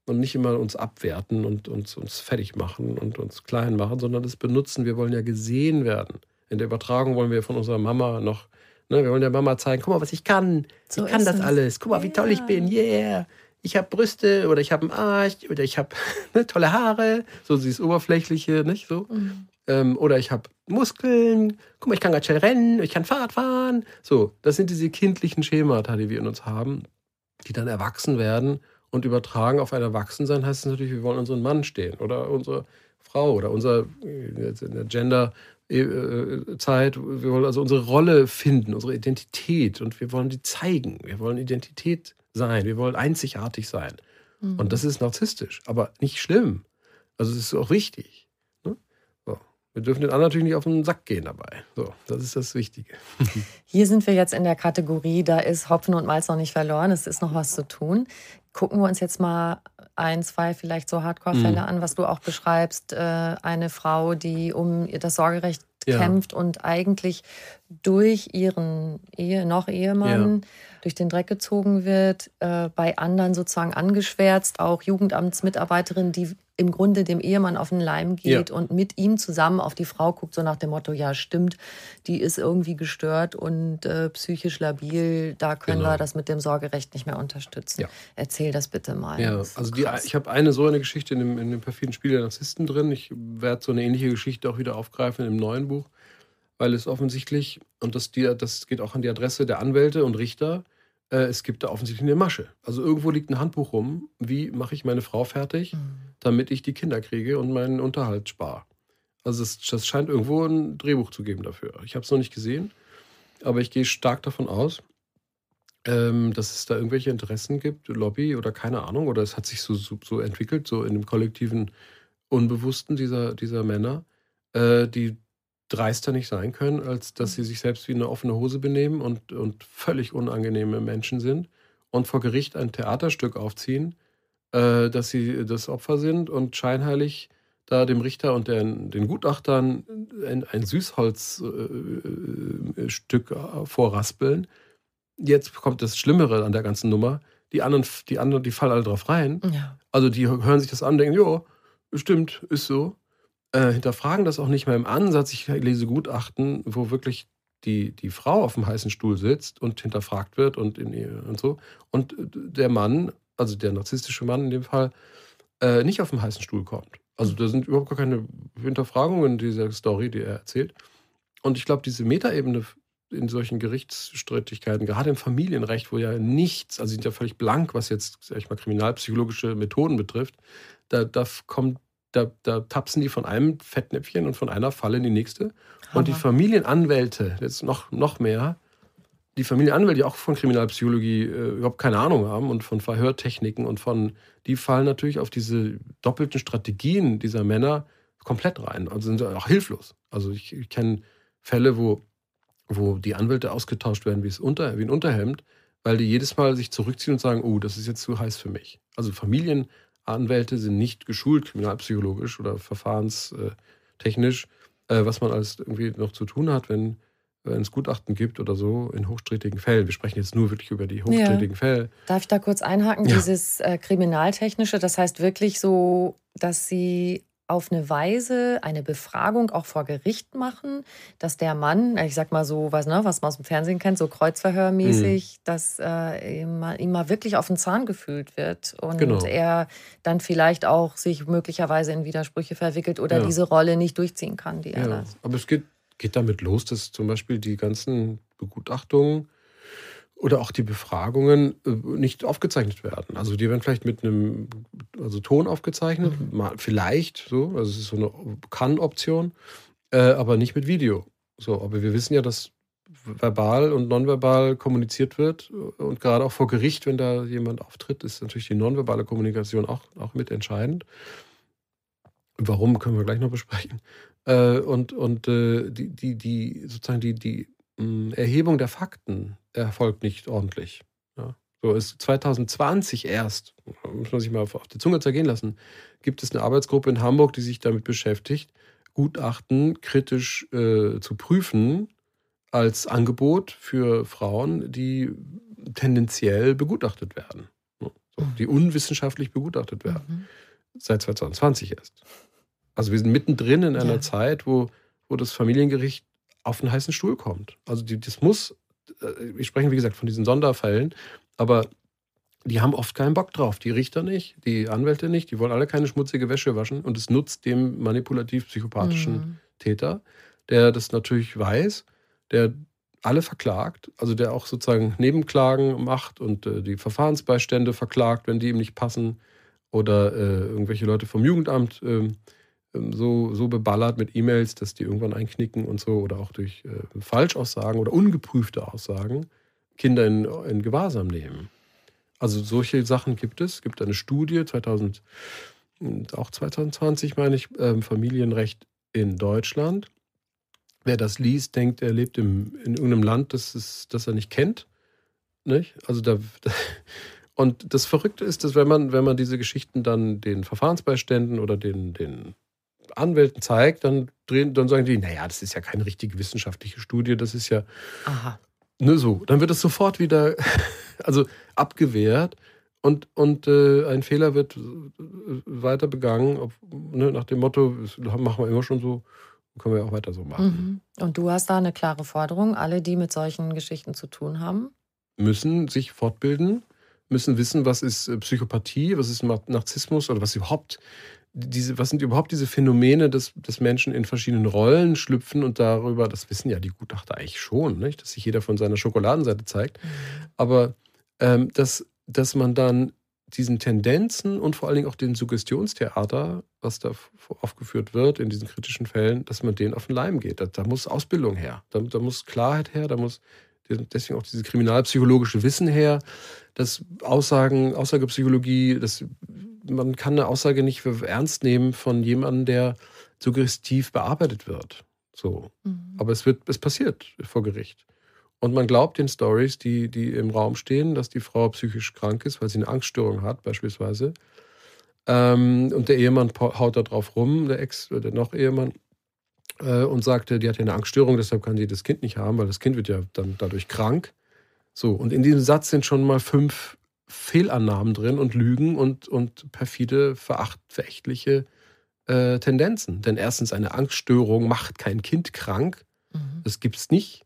und nicht immer uns abwerten und uns fertig machen und uns klein machen, sondern das benutzen, wir wollen ja gesehen werden. In der Übertragung wollen wir von unserer Mama noch, ne, wir wollen der Mama zeigen, guck mal, was ich kann, so ich kann das alles, guck mal, wie toll ich bin, yeah. Ich habe Brüste oder ich habe einen Arsch oder ich habe tolle Haare, so dieses Oberflächliche, nicht so. Mhm. Oder ich habe Muskeln, guck mal, ich kann ganz schnell rennen, ich kann Fahrrad fahren. So, das sind diese kindlichen Schemata, die wir in uns haben, die dann erwachsen werden und übertragen auf ein Erwachsensein heißt es natürlich, wir wollen unseren Mann stehen oder unsere Frau oder unser Gender-Zeit. Wir wollen also unsere Rolle finden, unsere Identität und wir wollen die zeigen. Wir wollen Identität sein. Wir wollen einzigartig sein. Mhm. Und das ist narzisstisch, aber nicht schlimm. Also es ist auch richtig. Ne? So. Wir dürfen den anderen natürlich nicht auf den Sack gehen dabei. So, das ist das Wichtige. Hier sind wir jetzt in der Kategorie, da ist Hopfen und Malz noch nicht verloren, es ist noch was zu tun. Gucken wir uns jetzt mal 1, 2 vielleicht so Hardcore-Fälle an, was du auch beschreibst. Eine Frau, die um das Sorgerecht kämpft und eigentlich durch ihren Ehemann durch den Dreck gezogen wird, bei anderen sozusagen angeschwärzt, auch Jugendamtsmitarbeiterin, die im Grunde dem Ehemann auf den Leim geht und mit ihm zusammen auf die Frau guckt, so nach dem Motto, ja stimmt, die ist irgendwie gestört und psychisch labil, da können wir das mit dem Sorgerecht nicht mehr unterstützen. Ja. Erzähl das bitte mal. Ja, also ich habe eine Geschichte in dem perfiden Spiel der Narzissten drin. Ich werde so eine ähnliche Geschichte auch wieder aufgreifen im neuen Buch, weil es offensichtlich, und das geht auch an die Adresse der Anwälte und Richter, es gibt da offensichtlich eine Masche. Also irgendwo liegt ein Handbuch rum, wie mache ich meine Frau fertig, damit ich die Kinder kriege und meinen Unterhalt spare. Also das scheint irgendwo ein Drehbuch zu geben dafür. Ich habe es noch nicht gesehen, aber ich gehe stark davon aus, dass es da irgendwelche Interessen gibt, Lobby oder keine Ahnung, oder es hat sich so entwickelt, so in dem kollektiven Unbewussten dieser Männer, die dreister nicht sein können, als dass sie sich selbst wie eine offene Hose benehmen und völlig unangenehme Menschen sind und vor Gericht ein Theaterstück aufziehen, dass sie das Opfer sind und scheinheilig da dem Richter und den Gutachtern ein Süßholzstück vorraspeln. Jetzt kommt das Schlimmere an der ganzen Nummer. Die anderen, die fallen alle drauf rein. Ja. Also die hören sich das an und denken, jo, stimmt, ist so. Hinterfragen das auch nicht mehr im Ansatz. Ich lese Gutachten, wo wirklich die Frau auf dem heißen Stuhl sitzt und hinterfragt wird und so. Und der Mann, also der narzisstische Mann in dem Fall, nicht auf dem heißen Stuhl kommt. Also da sind überhaupt gar keine Hinterfragungen in dieser Story, die er erzählt. Und ich glaube, diese Metaebene in solchen Gerichtsstreitigkeiten, gerade im Familienrecht, wo ja nichts, also sind ja völlig blank, was jetzt, sag ich mal, kriminalpsychologische Methoden betrifft, da tapsen die von einem Fettnäpfchen und von einer Falle in die nächste. Hammer. Und die Familienanwälte, jetzt noch mehr, die Familienanwälte, die auch von Kriminalpsychologie überhaupt keine Ahnung haben und von Verhörtechniken und die fallen natürlich auf diese doppelten Strategien dieser Männer komplett rein. Also sind auch hilflos. Also ich kenne Fälle, wo die Anwälte ausgetauscht werden wie ein Unterhemd, weil die jedes Mal sich zurückziehen und sagen, oh, das ist jetzt zu heiß für mich. Also Familienanwälte sind nicht geschult, kriminalpsychologisch oder verfahrenstechnisch, was man alles irgendwie noch zu tun hat, wenn es Gutachten gibt oder so in hochstrittigen Fällen. Wir sprechen jetzt nur wirklich über die hochstrittigen Fälle. Darf ich da kurz einhaken? Ja. Dieses Kriminaltechnische, das heißt wirklich so, dass Sie auf eine Weise eine Befragung auch vor Gericht machen, dass der Mann, ich sag mal so, was man aus dem Fernsehen kennt, so kreuzverhörmäßig, dass ihm mal wirklich auf den Zahn gefühlt wird und er dann vielleicht auch sich möglicherweise in Widersprüche verwickelt oder diese Rolle nicht durchziehen kann, die er hat. Aber es geht damit los, dass zum Beispiel die ganzen Begutachtungen oder auch die Befragungen nicht aufgezeichnet werden. Also die werden vielleicht mit einem Ton aufgezeichnet, vielleicht so, also es ist so eine Kann-Option, aber nicht mit Video. So, aber wir wissen ja, dass verbal und nonverbal kommuniziert wird und gerade auch vor Gericht, wenn da jemand auftritt, ist natürlich die nonverbale Kommunikation auch mitentscheidend. Warum, können wir gleich noch besprechen. Die Erhebung der Fakten erfolgt nicht ordentlich. Ja. So ist 2020 erst, muss man sich mal auf die Zunge zergehen lassen, gibt es eine Arbeitsgruppe in Hamburg, die sich damit beschäftigt, Gutachten kritisch zu prüfen als Angebot für Frauen, die tendenziell begutachtet werden. So, die unwissenschaftlich begutachtet werden. Seit 2020 erst. Also wir sind mittendrin in einer Zeit, wo das Familiengericht auf den heißen Stuhl kommt. Also das muss, ich spreche wie gesagt von diesen Sonderfällen, aber die haben oft keinen Bock drauf. Die Richter nicht, die Anwälte nicht, die wollen alle keine schmutzige Wäsche waschen und es nutzt dem manipulativ-psychopathischen Täter, der das natürlich weiß, der alle verklagt, also der auch sozusagen Nebenklagen macht und die Verfahrensbeistände verklagt, wenn die ihm nicht passen oder irgendwelche Leute vom Jugendamt so beballert mit E-Mails, dass die irgendwann einknicken und so oder auch durch Falschaussagen oder ungeprüfte Aussagen Kinder in Gewahrsam nehmen. Also solche Sachen gibt es. Es gibt eine Studie, auch 2020 meine ich, Familienrecht in Deutschland. Wer das liest, denkt, er lebt in irgendeinem Land, das er nicht kennt. Nicht? Also und das Verrückte ist, dass wenn man diese Geschichten dann den Verfahrensbeiständen oder den Anwälten zeigt, dann sagen die, naja, das ist ja keine richtige wissenschaftliche Studie, das ist ja nur so. Dann wird es sofort wieder also abgewehrt und ein Fehler wird weiter begangen, nach dem Motto, das machen wir immer schon so, können wir auch weiter so machen. Und du hast da eine klare Forderung, alle, die mit solchen Geschichten zu tun haben? Müssen sich fortbilden, müssen wissen, was ist Psychopathie, was ist Narzissmus oder was sind überhaupt diese Phänomene, dass Menschen in verschiedenen Rollen schlüpfen und darüber, das wissen ja die Gutachter eigentlich schon, nicht? Dass sich jeder von seiner Schokoladenseite zeigt, aber dass man dann diesen Tendenzen und vor allen Dingen auch dem Suggestionstheater, was da aufgeführt wird in diesen kritischen Fällen, dass man denen auf den Leim geht. Da muss Ausbildung her, da muss Klarheit her, da muss deswegen auch dieses kriminalpsychologische Wissen her, dass Aussagepsychologie, dass man kann eine Aussage nicht für ernst nehmen von jemandem, der suggestiv bearbeitet wird. So. Aber es passiert vor Gericht. Und man glaubt den Stories, die im Raum stehen, dass die Frau psychisch krank ist, weil sie eine Angststörung hat beispielsweise. Und der Ehemann haut da drauf rum, der Ex oder der Noch-Ehemann, und sagte, die hat ja eine Angststörung, deshalb kann sie das Kind nicht haben, weil das Kind wird ja dann dadurch krank. So, und in diesem Satz sind schon mal 5 Fehlannahmen drin und Lügen und perfide, verächtliche Tendenzen. Denn erstens, eine Angststörung macht kein Kind krank. Mhm. Das gibt's nicht.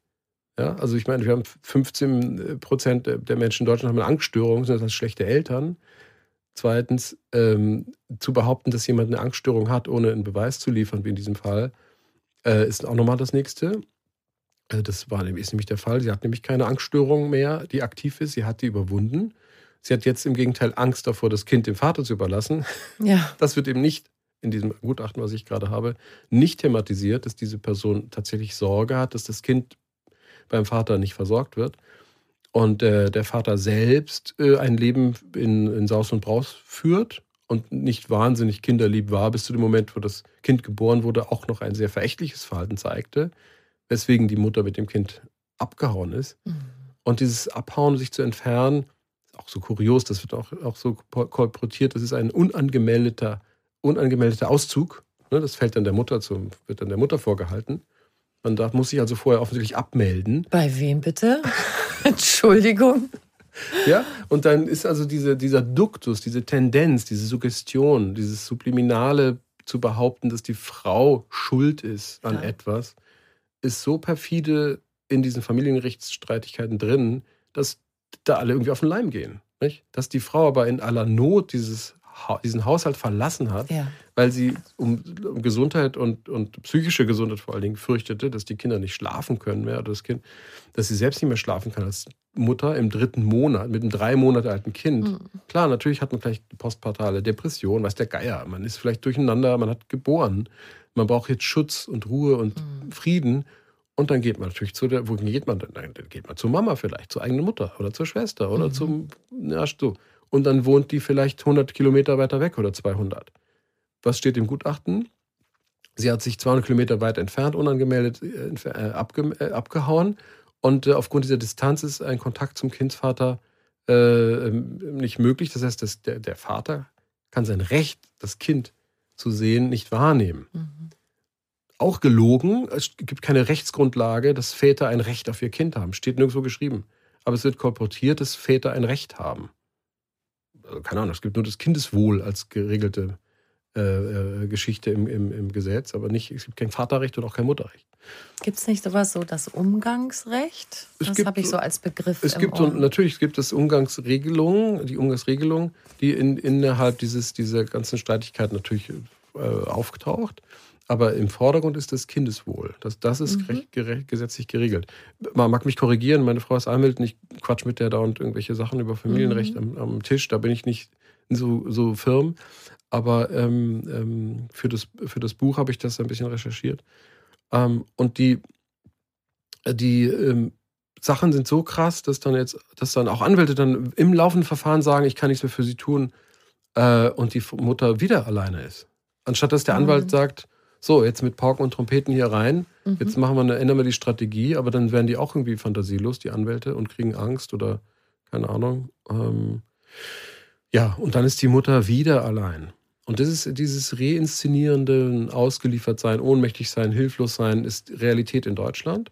Ja, also ich meine, wir haben 15% der Menschen in Deutschland haben eine Angststörung, sind das schlechte Eltern. Zweitens, zu behaupten, dass jemand eine Angststörung hat, ohne einen Beweis zu liefern, wie in diesem Fall, ist auch nochmal das Nächste. Das war nämlich der Fall. Sie hat nämlich keine Angststörung mehr, die aktiv ist. Sie hat die überwunden. Sie hat jetzt im Gegenteil Angst davor, das Kind dem Vater zu überlassen. Ja. Das wird eben nicht in diesem Gutachten, was ich gerade habe, nicht thematisiert, dass diese Person tatsächlich Sorge hat, dass das Kind beim Vater nicht versorgt wird. Und der Vater selbst ein Leben in Saus und Braus führt und nicht wahnsinnig kinderlieb war, bis zu dem Moment, wo das Kind geboren wurde, auch noch ein sehr verächtliches Verhalten zeigte, weswegen die Mutter mit dem Kind abgehauen ist. Mhm. Und dieses Abhauen, sich zu entfernen, ist auch so kurios, das wird auch so kolportiert, das ist ein unangemeldeter Auszug. Ne, das fällt dann der Mutter zu, wird dann der Mutter vorgehalten. Man muss sich also vorher offensichtlich abmelden. Bei wem bitte? Entschuldigung. Ja, und dann ist also dieser Duktus, diese Tendenz, diese Suggestion, dieses Subliminale zu behaupten, dass die Frau schuld ist an etwas, ist so perfide in diesen Familienrechtsstreitigkeiten drin, dass da alle irgendwie auf den Leim gehen. Nicht? Dass die Frau aber in aller Not diesen Haushalt verlassen hat, weil sie um Gesundheit und psychische Gesundheit vor allen Dingen fürchtete, dass die Kinder nicht schlafen können mehr oder das Kind, dass sie selbst nicht mehr schlafen kann als Mutter im 3. Monat mit einem 3 Monate alten Kind. Mhm. Klar, natürlich hat man vielleicht postpartale Depression, weiß der Geier, man ist vielleicht durcheinander, man hat geboren, man braucht jetzt Schutz und Ruhe und Frieden und dann geht man natürlich dann geht man zu Mama vielleicht, zur eigenen Mutter oder zur Schwester oder so. Und dann wohnt die vielleicht 100 Kilometer weiter weg oder 200. Was steht im Gutachten? Sie hat sich 200 Kilometer weit entfernt, unangemeldet abgehauen. Und aufgrund dieser Distanz ist ein Kontakt zum Kindsvater nicht möglich. Das heißt, dass der Vater kann sein Recht, das Kind zu sehen, nicht wahrnehmen. Mhm. Auch gelogen. Es gibt keine Rechtsgrundlage, dass Väter ein Recht auf ihr Kind haben. Steht nirgendwo geschrieben. Aber es wird kolportiert, dass Väter ein Recht haben. Also keine Ahnung, es gibt nur das Kindeswohl als geregelte Geschichte im Gesetz, aber nicht, es gibt kein Vaterrecht und auch kein Mutterrecht. Gibt es nicht sowas so das Umgangsrecht? Das habe ich so als Begriff. Es gibt das Umgangsregelung, die Umgangsregelung, die innerhalb dieser ganzen Streitigkeit natürlich aufgetaucht. Aber im Vordergrund ist das Kindeswohl. Das ist gesetzlich geregelt. Man mag mich korrigieren, meine Frau ist Anwältin, ich quatsch mit der da und irgendwelche Sachen über Familienrecht am Tisch, da bin ich nicht so firm. Aber für das Buch habe ich das ein bisschen recherchiert. Und die Sachen sind so krass, dass dann auch Anwälte dann im laufenden Verfahren sagen, ich kann nichts mehr für sie tun, und die Mutter wieder alleine ist. Anstatt dass der Anwalt sagt, so, jetzt mit Pauken und Trompeten hier rein, jetzt ändern wir die Strategie, aber dann werden die auch irgendwie fantasielos, die Anwälte, und kriegen Angst oder keine Ahnung. Ja, und dann ist die Mutter wieder allein. Und das ist dieses reinszenierende Ausgeliefertsein, Ohnmächtigsein, Hilflossein ist Realität in Deutschland.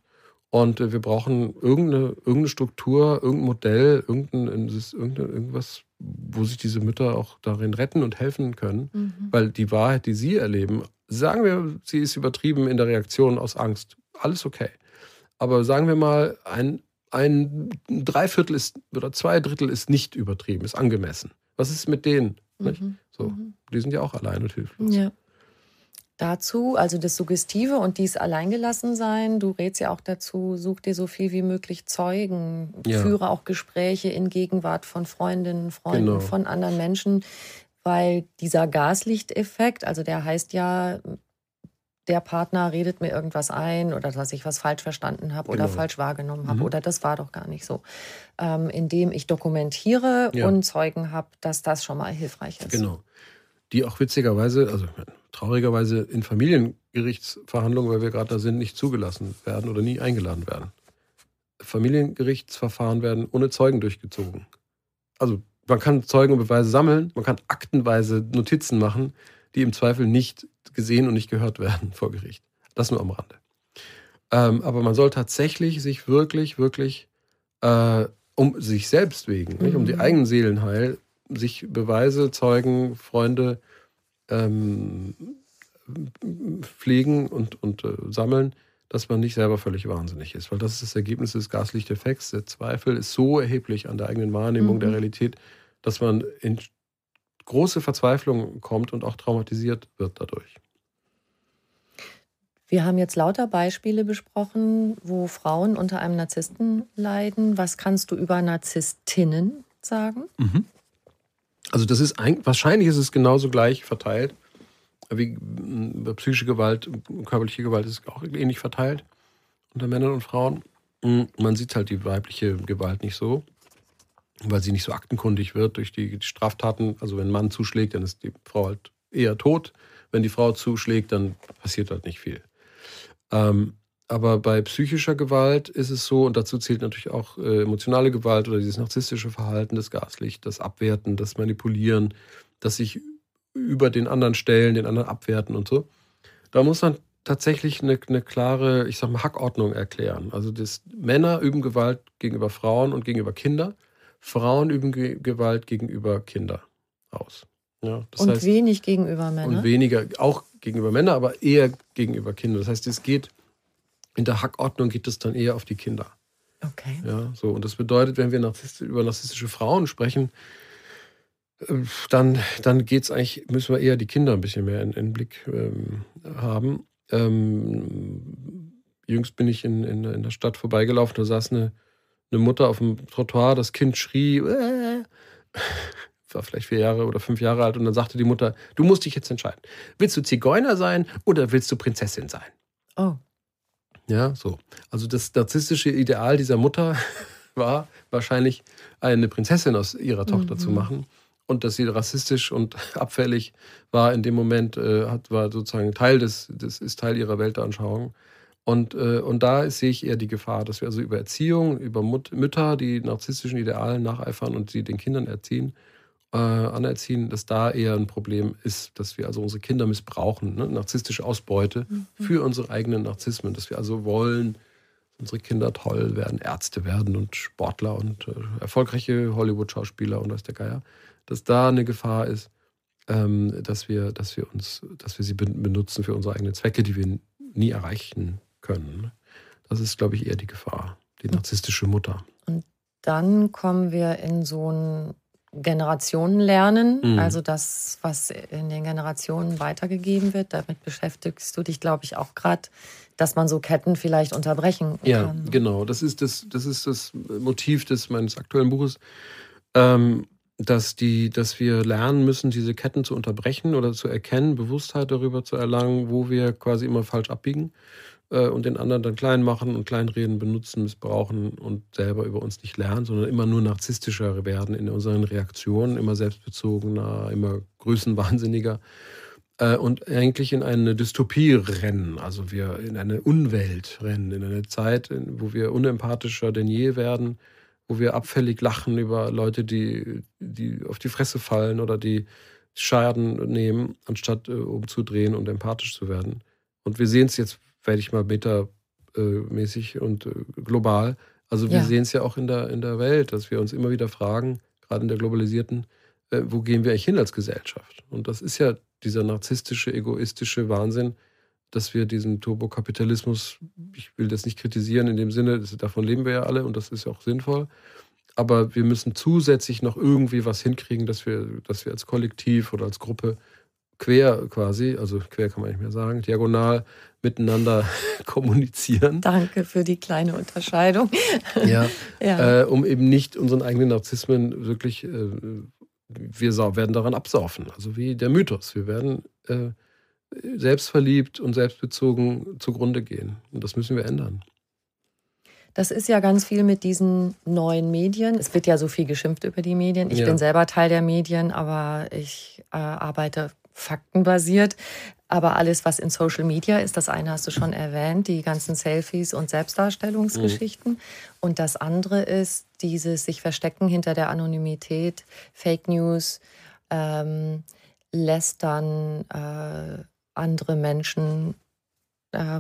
Und wir brauchen irgendeine Struktur, irgendein Modell, irgendwas, wo sich diese Mütter auch darin retten und helfen können. Weil die Wahrheit, die sie erleben, sagen wir, sie ist übertrieben in der Reaktion aus Angst. Alles okay. Aber sagen wir mal, ein 3/4 ist, oder 2/3 ist nicht übertrieben, ist angemessen. Was ist mit denen? Nicht? So, die sind ja auch allein und hilflos. Ja. Dazu, also das Suggestive und dies Alleingelassensein, du rätst ja auch dazu, such dir so viel wie möglich Zeugen, führe auch Gespräche in Gegenwart von Freundinnen, Freunden, von anderen Menschen, weil dieser Gaslichteffekt, also der heißt ja, der Partner redet mir irgendwas ein oder dass ich was falsch verstanden habe oder falsch wahrgenommen habe oder das war doch gar nicht so. Indem ich dokumentiere und Zeugen habe, dass das schon mal hilfreich ist. Genau. Die auch witzigerweise, also traurigerweise in Familiengerichtsverhandlungen, weil wir gerade da sind, nicht zugelassen werden oder nie eingeladen werden. Familiengerichtsverfahren werden ohne Zeugen durchgezogen. Also man kann Zeugen und Beweise sammeln, man kann aktenweise Notizen machen, die im Zweifel nicht gesehen und nicht gehört werden vor Gericht. Das nur am Rande. Aber man soll tatsächlich sich wirklich um sich selbst wegen, nicht, um die eigenen Seelenheil, sich Beweise, Zeugen, Freunde pflegen und sammeln, dass man nicht selber völlig wahnsinnig ist. Weil das ist das Ergebnis des Gaslichteffekts. Der Zweifel ist so erheblich an der eigenen Wahrnehmung der Realität, dass man in große Verzweiflung kommt und auch traumatisiert wird dadurch. Wir haben jetzt lauter Beispiele besprochen, wo Frauen unter einem Narzissten leiden. Was kannst du über Narzisstinnen sagen? Also das ist wahrscheinlich ist es genauso gleich verteilt wie psychische Gewalt, körperliche Gewalt ist auch ähnlich verteilt unter Männern und Frauen. Man sieht halt die weibliche Gewalt nicht so, weil sie nicht so aktenkundig wird durch die Straftaten. Also wenn ein Mann zuschlägt, dann ist die Frau halt eher tot. Wenn die Frau zuschlägt, dann passiert halt nicht viel. Aber bei psychischer Gewalt ist es so, und dazu zählt natürlich auch emotionale Gewalt oder dieses narzisstische Verhalten, das Gaslicht, das Abwerten, das Manipulieren, das sich über den anderen stellen, den anderen abwerten und so. Da muss man tatsächlich eine klare, ich sag mal, Hackordnung erklären. Also das, Männer üben Gewalt gegenüber Frauen und gegenüber Kinder. Frauen üben Gewalt gegenüber Kinder aus. Ja, das heißt, wenig gegenüber Männern. Und weniger, auch gegenüber Männern, aber eher gegenüber Kindern. Das heißt, es geht in der Hackordnung geht es dann eher auf die Kinder. Okay. Ja, so. Und das bedeutet, wenn wir über narzisstische Frauen sprechen, dann geht's eigentlich, müssen wir eher die Kinder ein bisschen mehr in den Blick haben. Jüngst bin ich in der Stadt vorbeigelaufen, da saß eine Mutter auf dem Trottoir, das Kind schrie, war vielleicht 4 Jahre oder 5 Jahre alt, und dann sagte die Mutter, du musst dich jetzt entscheiden. Willst du Zigeuner sein oder willst du Prinzessin sein? Oh. Ja, so. Also das narzisstische Ideal dieser Mutter war wahrscheinlich, eine Prinzessin aus ihrer Tochter zu machen. Und dass sie rassistisch und abfällig war in dem Moment, war sozusagen Teil ist Teil ihrer Weltanschauung. Und da sehe ich eher die Gefahr, dass wir also über Erziehung, über Mütter, die narzisstischen Idealen nacheifern und sie den Kindern anerziehen, dass da eher ein Problem ist, dass wir also unsere Kinder missbrauchen, ne? Narzisstische Ausbeute für unsere eigenen Narzissmen, dass wir also wollen, unsere Kinder toll werden, Ärzte werden und Sportler und erfolgreiche Hollywood-Schauspieler und weiß der Geier, dass da eine Gefahr ist, dass wir sie benutzen für unsere eigenen Zwecke, die wir nie erreichen können. Das ist, glaube ich, eher die Gefahr, die narzisstische Mutter. Und dann kommen wir in so ein Generationenlernen, also das, was in den Generationen weitergegeben wird. Damit beschäftigst du dich, glaube ich, auch gerade, dass man so Ketten vielleicht unterbrechen kann. Ja, genau. Das ist das Motiv meines aktuellen Buches, dass wir lernen müssen, diese Ketten zu unterbrechen oder zu erkennen, Bewusstheit darüber zu erlangen, wo wir quasi immer falsch abbiegen und den anderen dann klein machen und kleinreden, benutzen, missbrauchen und selber über uns nicht lernen, sondern immer nur narzisstischer werden in unseren Reaktionen, immer selbstbezogener, immer größenwahnsinniger und eigentlich in eine Dystopie rennen. Also wir in eine Unwelt rennen, in eine Zeit, wo wir unempathischer denn je werden, wo wir abfällig lachen über Leute, die auf die Fresse fallen oder die Schaden nehmen, anstatt umzudrehen und empathisch zu werden. Und wir sehen es jetzt, werde ich mal metamäßig und global. Also wir sehen es ja auch in der Welt, dass wir uns immer wieder fragen, gerade in der globalisierten, wo gehen wir eigentlich hin als Gesellschaft? Und das ist ja dieser narzisstische, egoistische Wahnsinn, dass wir diesen Turbokapitalismus, ich will das nicht kritisieren in dem Sinne, davon leben wir ja alle und das ist ja auch sinnvoll, aber wir müssen zusätzlich noch irgendwie was hinkriegen, dass wir als Kollektiv oder als Gruppe quer quasi, also quer kann man nicht mehr sagen, diagonal miteinander kommunizieren. Danke für die kleine Unterscheidung. Um eben nicht unseren eigenen Narzissmen wirklich, wir werden daran absaufen, also wie der Mythos, wir werden selbstverliebt und selbstbezogen zugrunde gehen. Und das müssen wir ändern. Das ist ja ganz viel mit diesen neuen Medien. Es wird ja so viel geschimpft über die Medien. Ich bin selber Teil der Medien, aber ich arbeite faktenbasiert. Aber alles, was in Social Media ist, das eine hast du schon erwähnt, die ganzen Selfies und Selbstdarstellungsgeschichten. Mhm. Und das andere ist dieses sich verstecken hinter der Anonymität, Fake News, lästern, andere Menschen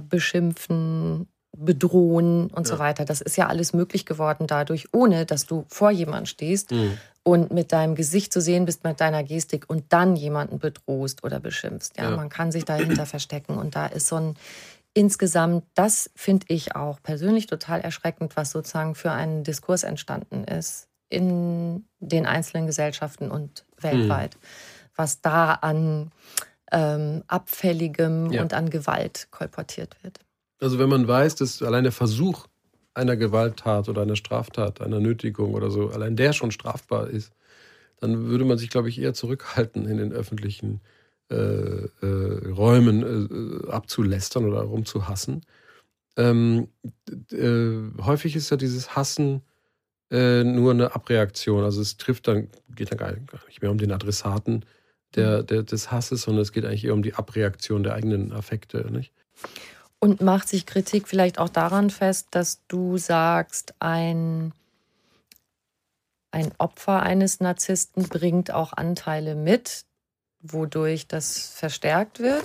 beschimpfen, bedrohen und so weiter. Das ist ja alles möglich geworden dadurch, ohne dass du vor jemandem stehst und mit deinem Gesicht zu sehen bist, mit deiner Gestik und dann jemanden bedrohst oder beschimpfst. Ja, man kann sich dahinter verstecken und da ist so ein insgesamt, das finde ich auch persönlich total erschreckend, was sozusagen für einen Diskurs entstanden ist in den einzelnen Gesellschaften und weltweit. Was da an Abfälligem und an Gewalt kolportiert wird. Also wenn man weiß, dass allein der Versuch einer Gewalttat oder einer Straftat, einer Nötigung oder so, allein der schon strafbar ist, dann würde man sich, glaube ich, eher zurückhalten, in den öffentlichen Räumen abzulästern oder rumzuhassen. Häufig ist ja dieses Hassen nur eine Abreaktion. Also es trifft dann, geht dann gar nicht mehr um den Adressaten des Hasses, sondern es geht eigentlich eher um die Abreaktion der eigenen Affekte, nicht? Und macht sich Kritik vielleicht auch daran fest, dass du sagst, ein Opfer eines Narzissten bringt auch Anteile mit, wodurch das verstärkt wird?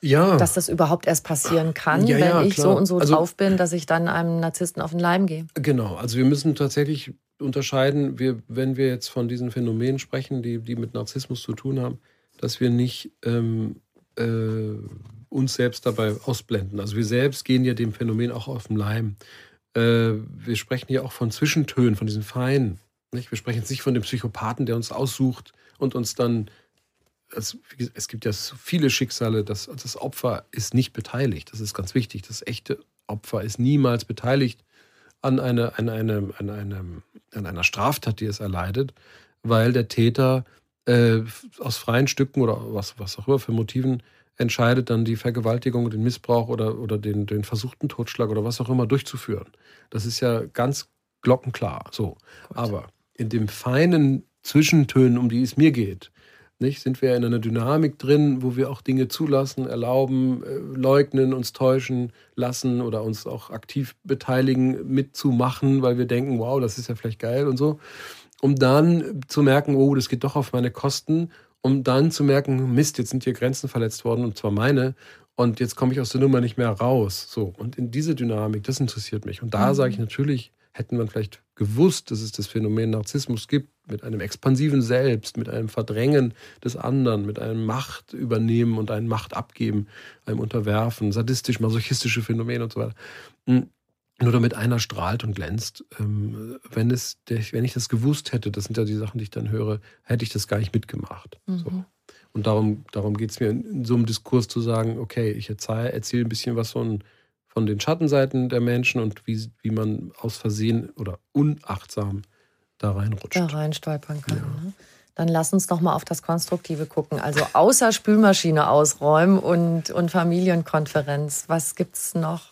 Ja. Dass das überhaupt erst passieren kann, wenn ich so und so drauf bin, dass ich dann einem Narzissten auf den Leim gehe. Genau, also wir müssen tatsächlich unterscheiden, wenn wir jetzt von diesen Phänomenen sprechen, die mit Narzissmus zu tun haben, dass wir nicht uns selbst dabei ausblenden. Also wir selbst gehen ja dem Phänomen auch auf den Leim. Wir sprechen ja auch von Zwischentönen, von diesen Feinen. Nicht? Wir sprechen jetzt nicht von dem Psychopathen, der uns aussucht und uns dann... Es gibt ja so viele Schicksale, dass das Opfer ist nicht beteiligt. Das ist ganz wichtig. Das echte Opfer ist niemals beteiligt an einer Straftat, die es erleidet, weil der Täter aus freien Stücken oder was auch immer für Motiven entscheidet, dann die Vergewaltigung, den Missbrauch oder den versuchten Totschlag oder was auch immer durchzuführen. Das ist ja ganz glockenklar. So. Aber in dem feinen Zwischentönen, um die es mir geht, nicht, sind wir in einer Dynamik drin, wo wir auch Dinge zulassen, erlauben, leugnen, uns täuschen lassen oder uns auch aktiv beteiligen, mitzumachen, weil wir denken, wow, das ist ja vielleicht geil und so. Um dann zu merken, oh, das geht doch auf meine Kosten. Um dann zu merken, Mist, jetzt sind hier Grenzen verletzt worden und zwar meine und jetzt komme ich aus der Nummer nicht mehr raus. So, und in diese Dynamik, das interessiert mich. Und da sage ich natürlich, hätten wir vielleicht gewusst, dass es das Phänomen Narzissmus gibt, mit einem expansiven Selbst, mit einem Verdrängen des anderen, mit einem Machtübernehmen und einem Machtabgeben, einem Unterwerfen, sadistisch-masochistische Phänomene und so weiter. Nur damit einer strahlt und glänzt. Wenn ich das gewusst hätte, das sind ja die Sachen, die ich dann höre, hätte ich das gar nicht mitgemacht. Mhm. So. Und darum geht es mir in so einem Diskurs zu sagen, okay, ich erzähle ein bisschen was von den Schattenseiten der Menschen und wie man aus Versehen oder unachtsam da reinrutscht. Da reinstolpern kann. Ja. Ne? Dann lass uns noch mal auf das Konstruktive gucken. Also außer Spülmaschine ausräumen und Familienkonferenz. Was gibt es noch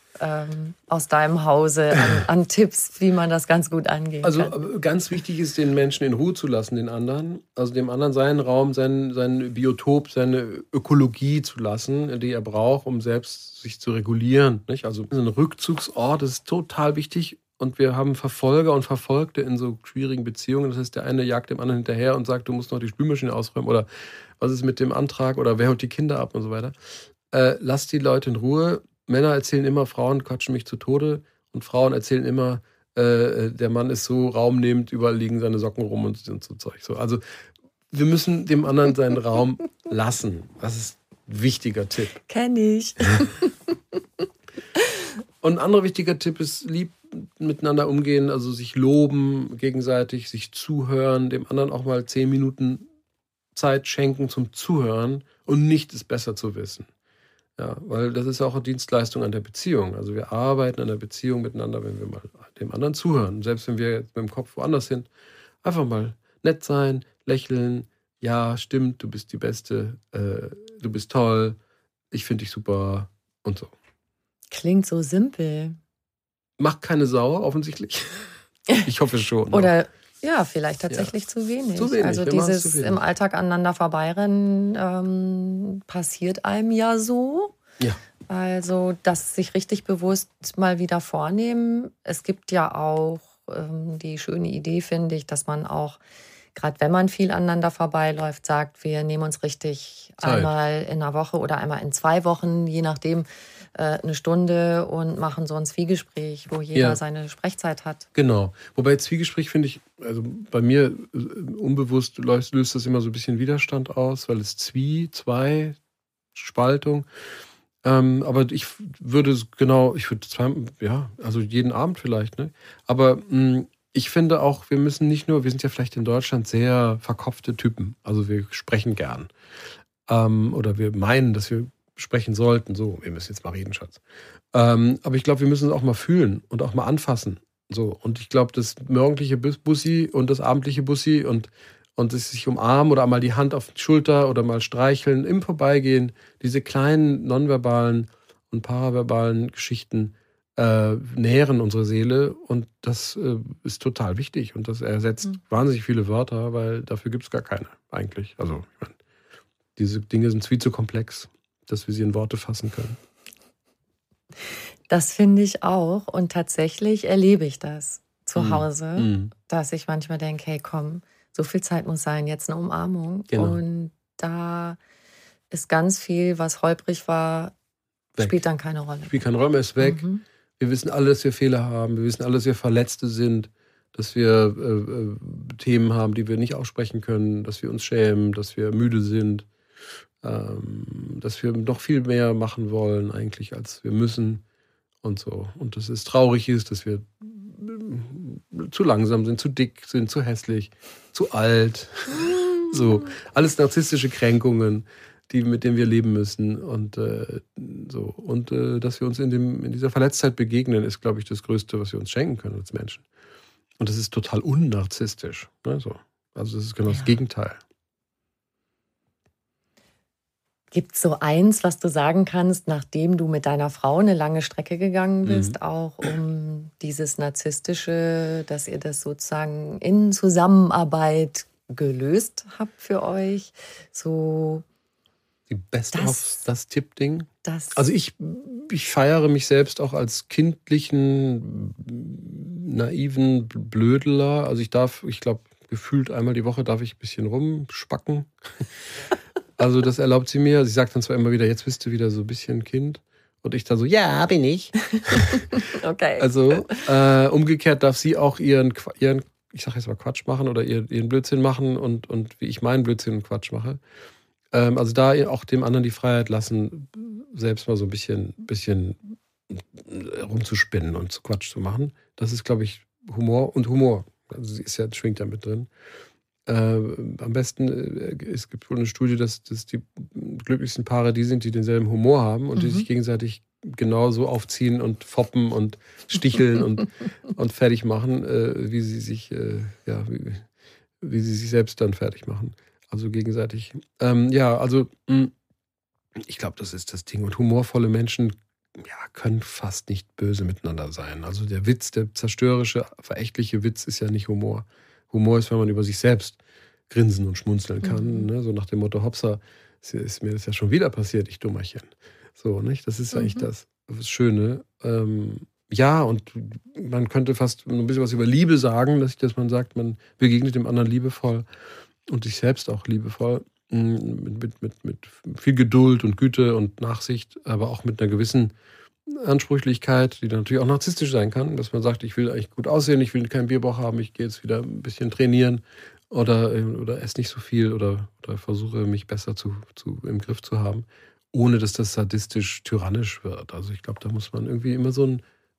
aus deinem Hause an Tipps, wie man das ganz gut angehen kann? Also ganz wichtig ist, den Menschen in Ruhe zu lassen, den anderen. Also dem anderen seinen Raum, sein Biotop, seine Ökologie zu lassen, die er braucht, um selbst sich zu regulieren. Nicht? Also ein Rückzugsort ist total wichtig. Und wir haben Verfolger und Verfolgte in so schwierigen Beziehungen. Das heißt, der eine jagt dem anderen hinterher und sagt, du musst noch die Spülmaschine ausräumen oder was ist mit dem Antrag oder wer holt die Kinder ab und so weiter. Lass die Leute in Ruhe. Männer erzählen immer, Frauen quatschen mich zu Tode und Frauen erzählen immer, der Mann ist so raumnehmend, überall liegen seine Socken rum und so Zeug. So, also wir müssen dem anderen seinen Raum lassen. Das ist ein wichtiger Tipp. Kenn ich. Und ein anderer wichtiger Tipp ist, lieb miteinander umgehen, also sich loben gegenseitig, sich zuhören, dem anderen auch mal 10 Minuten Zeit schenken zum Zuhören und nicht es besser zu wissen. Ja, weil das ist ja auch eine Dienstleistung an der Beziehung. Also wir arbeiten an der Beziehung miteinander, wenn wir mal dem anderen zuhören. Selbst wenn wir jetzt mit dem Kopf woanders sind, einfach mal nett sein, lächeln, ja, stimmt, du bist die Beste, du bist toll, ich finde dich super und so. Klingt so simpel. Macht keine Sau, offensichtlich. Ich hoffe schon. Oder Ja, vielleicht tatsächlich ja. Zu wenig. Zu wenig. Also dieses im Alltag aneinander vorbeirennen passiert einem ja so. Ja. Also das sich richtig bewusst mal wieder vornehmen. Es gibt ja auch die schöne Idee, finde ich, dass man auch, gerade wenn man viel aneinander vorbeiläuft, sagt, wir nehmen uns richtig Zeit. Einmal in einer Woche oder einmal in 2 Wochen, je nachdem, eine Stunde und machen so ein Zwiegespräch, wo jeder ja. seine Sprechzeit hat. Genau. Wobei Zwiegespräch finde ich, also bei mir unbewusst löst das immer so ein bisschen Widerstand aus, weil es zwei, Spaltung. Aber ich würde also jeden Abend vielleicht, ne? Aber ich finde auch, wir müssen nicht nur, wir sind ja vielleicht in Deutschland sehr verkopfte Typen. Also wir sprechen gern. Oder wir meinen, dass wir sprechen sollten. So, wir müssen jetzt mal reden, Schatz. Aber ich glaube, wir müssen es auch mal fühlen und auch mal anfassen. So. Und ich glaube, das morgendliche Bussi und das abendliche Bussi und es sich umarmen oder mal die Hand auf die Schulter oder mal streicheln, im Vorbeigehen, diese kleinen nonverbalen und paraverbalen Geschichten nähren unsere Seele und das ist total wichtig und das ersetzt wahnsinnig viele Wörter, weil dafür gibt es gar keine eigentlich. Also ich meine, diese Dinge sind viel zu komplex, dass wir sie in Worte fassen können. Das finde ich auch und tatsächlich erlebe ich das zu Hause, dass ich manchmal denke, hey komm, so viel Zeit muss sein, jetzt eine Umarmung. Genau. Und da ist ganz viel, was holprig war, weg. Spielt dann keine Rolle. Spielt keine Rolle, ist weg. Mhm. Wir wissen alle, dass wir Fehler haben. Wir wissen alle, dass wir Verletzte sind. Dass wir Themen haben, die wir nicht aussprechen können. Dass wir uns schämen, dass wir müde sind. Dass wir noch viel mehr machen wollen eigentlich, als wir müssen. Und so. Und dass es traurig ist, dass wir zu langsam sind, zu dick sind, zu hässlich, zu alt. So, alles narzisstische Kränkungen, mit denen wir leben müssen. Und dass wir uns in dieser Verletztheit begegnen, ist, glaube ich, das Größte, was wir uns schenken können als Menschen. Und das ist total unnarzistisch. Ne? So. Also das ist genau das Gegenteil. Gibt es so eins, was du sagen kannst, nachdem du mit deiner Frau eine lange Strecke gegangen bist, auch um dieses Narzisstische, dass ihr das sozusagen in Zusammenarbeit gelöst habt für euch? So die Best of das Tipp-Ding. Also ich feiere mich selbst auch als kindlichen, naiven Blödeler. Also ich glaube, gefühlt einmal die Woche darf ich ein bisschen rumspacken. Also das erlaubt sie mir. Sie sagt dann zwar immer wieder, jetzt bist du wieder so ein bisschen Kind. Und ich dann so, ja, bin ich. Okay. Also umgekehrt darf sie auch ihren ich sag jetzt mal Quatsch machen oder ihren Blödsinn machen und wie ich meinen Blödsinn und Quatsch mache. Also da auch dem anderen die Freiheit lassen, selbst mal so ein bisschen rumzuspinnen und zu Quatsch zu machen. Das ist, glaube ich, Humor. Also sie schwingt ja mit drin. Am besten, es gibt wohl eine Studie, dass die glücklichsten Paare die sind, die denselben Humor haben und die sich gegenseitig genauso aufziehen und foppen und sticheln und fertig machen, wie sie sich selbst dann fertig machen. Also gegenseitig. Ich glaube, das ist das Ding. Und humorvolle Menschen können fast nicht böse miteinander sein. Also der Witz, der zerstörerische, verächtliche Witz ist ja nicht Humor. Humor ist, wenn man über sich selbst grinsen und schmunzeln kann. Ne? So nach dem Motto, Hopsa, ist mir das ja schon wieder passiert, ich Dummerchen. So, nicht? Das ist eigentlich das Schöne. Und man könnte fast ein bisschen was über Liebe sagen, dass man sagt, man begegnet dem anderen liebevoll und sich selbst auch liebevoll. Mit viel Geduld und Güte und Nachsicht, aber auch mit einer gewissen Ansprüchlichkeit, die dann natürlich auch narzisstisch sein kann, dass man sagt, ich will eigentlich gut aussehen, ich will keinen Bierbauch haben, ich gehe jetzt wieder ein bisschen trainieren oder esse nicht so viel oder versuche mich besser im Griff zu haben, ohne dass das sadistisch tyrannisch wird. Also ich glaube, da muss man irgendwie immer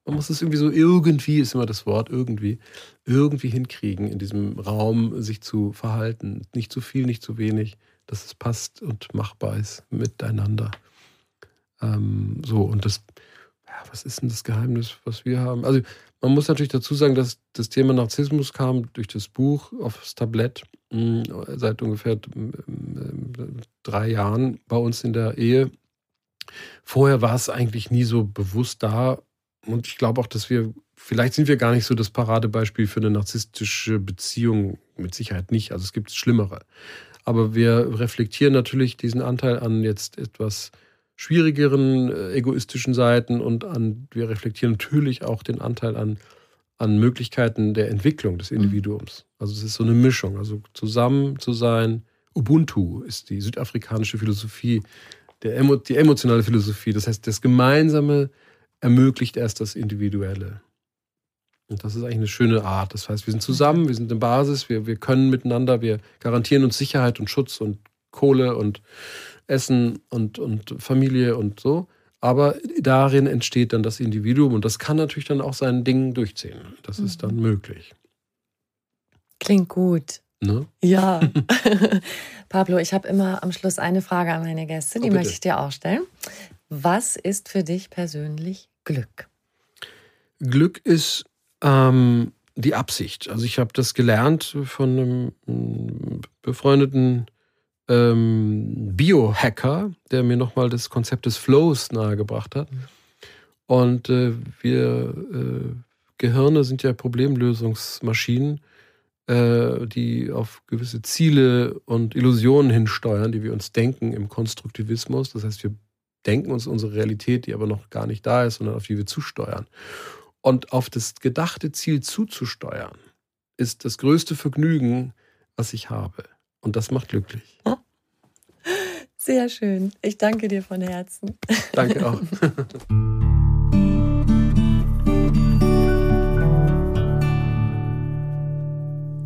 irgendwie ist immer das Wort irgendwie hinkriegen, in diesem Raum sich zu verhalten, nicht zu viel, nicht zu wenig, dass es passt und machbar ist miteinander. Was ist denn das Geheimnis, was wir haben? Also man muss natürlich dazu sagen, dass das Thema Narzissmus kam durch das Buch aufs Tablett seit ungefähr 3 Jahren bei uns in der Ehe. Vorher war es eigentlich nie so bewusst da, Und ich glaube auch, dass wir, vielleicht sind wir gar nicht so das Paradebeispiel für eine narzisstische Beziehung, mit Sicherheit nicht, also es gibt Schlimmere. Aber wir reflektieren natürlich diesen Anteil an jetzt etwas schwierigeren, egoistischen Seiten und wir reflektieren natürlich auch den Anteil an Möglichkeiten der Entwicklung des Individuums. Also es ist so eine Mischung, also zusammen zu sein. Ubuntu ist die südafrikanische Philosophie, die emotionale Philosophie. Das heißt, das Gemeinsame ermöglicht erst das Individuelle. Und das ist eigentlich eine schöne Art. Das heißt, wir sind zusammen, wir sind eine Basis, wir können miteinander, wir garantieren uns Sicherheit und Schutz und Kohle und Essen und Familie und so. Aber darin entsteht dann das Individuum und das kann natürlich dann auch sein Ding durchziehen. Das ist dann möglich. Klingt gut. Ne? Ja. Pablo, ich habe immer am Schluss eine Frage an meine Gäste, die möchte ich dir auch stellen. Was ist für dich persönlich Glück? Glück ist die Absicht. Also ich habe das gelernt von einem befreundeten Biohacker, der mir nochmal das Konzept des Flows nahegebracht hat. Und wir Gehirne sind ja Problemlösungsmaschinen, die auf gewisse Ziele und Illusionen hinsteuern, die wir uns denken im Konstruktivismus. Das heißt, wir denken uns unsere Realität, die aber noch gar nicht da ist, sondern auf die wir zusteuern. Und auf das gedachte Ziel zuzusteuern, ist das größte Vergnügen, was ich habe. Und das macht glücklich. Sehr schön. Ich danke dir von Herzen. Danke auch.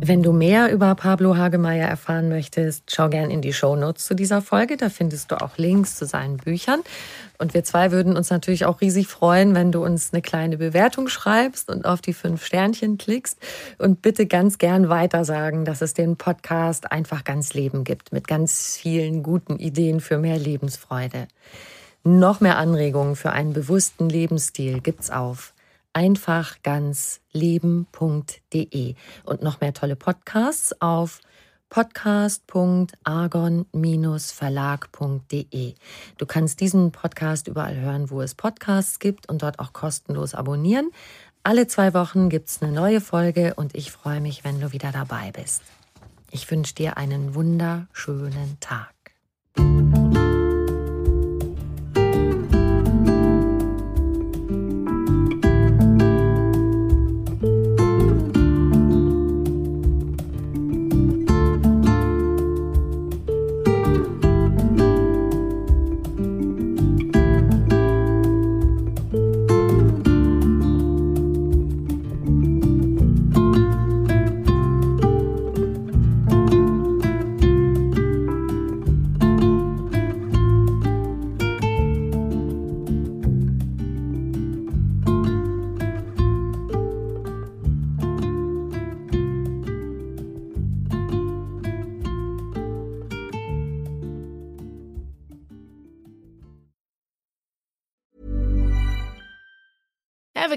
Wenn du mehr über Pablo Hagemeyer erfahren möchtest, schau gern in die Shownotes zu dieser Folge. Da findest du auch Links zu seinen Büchern. Und wir zwei würden uns natürlich auch riesig freuen, wenn du uns eine kleine Bewertung schreibst und auf die 5 Sternchen klickst. Und bitte ganz gern weitersagen, dass es den Podcast Einfach ganz leben gibt mit ganz vielen guten Ideen für mehr Lebensfreude. Noch mehr Anregungen für einen bewussten Lebensstil gibt's auf einfachganzleben.de und noch mehr tolle Podcasts auf podcast.argon-verlag.de. Du kannst diesen Podcast überall hören, wo es Podcasts gibt und dort auch kostenlos abonnieren. Alle 2 Wochen gibt es eine neue Folge und ich freue mich, wenn du wieder dabei bist. Ich wünsche dir einen wunderschönen Tag. Ever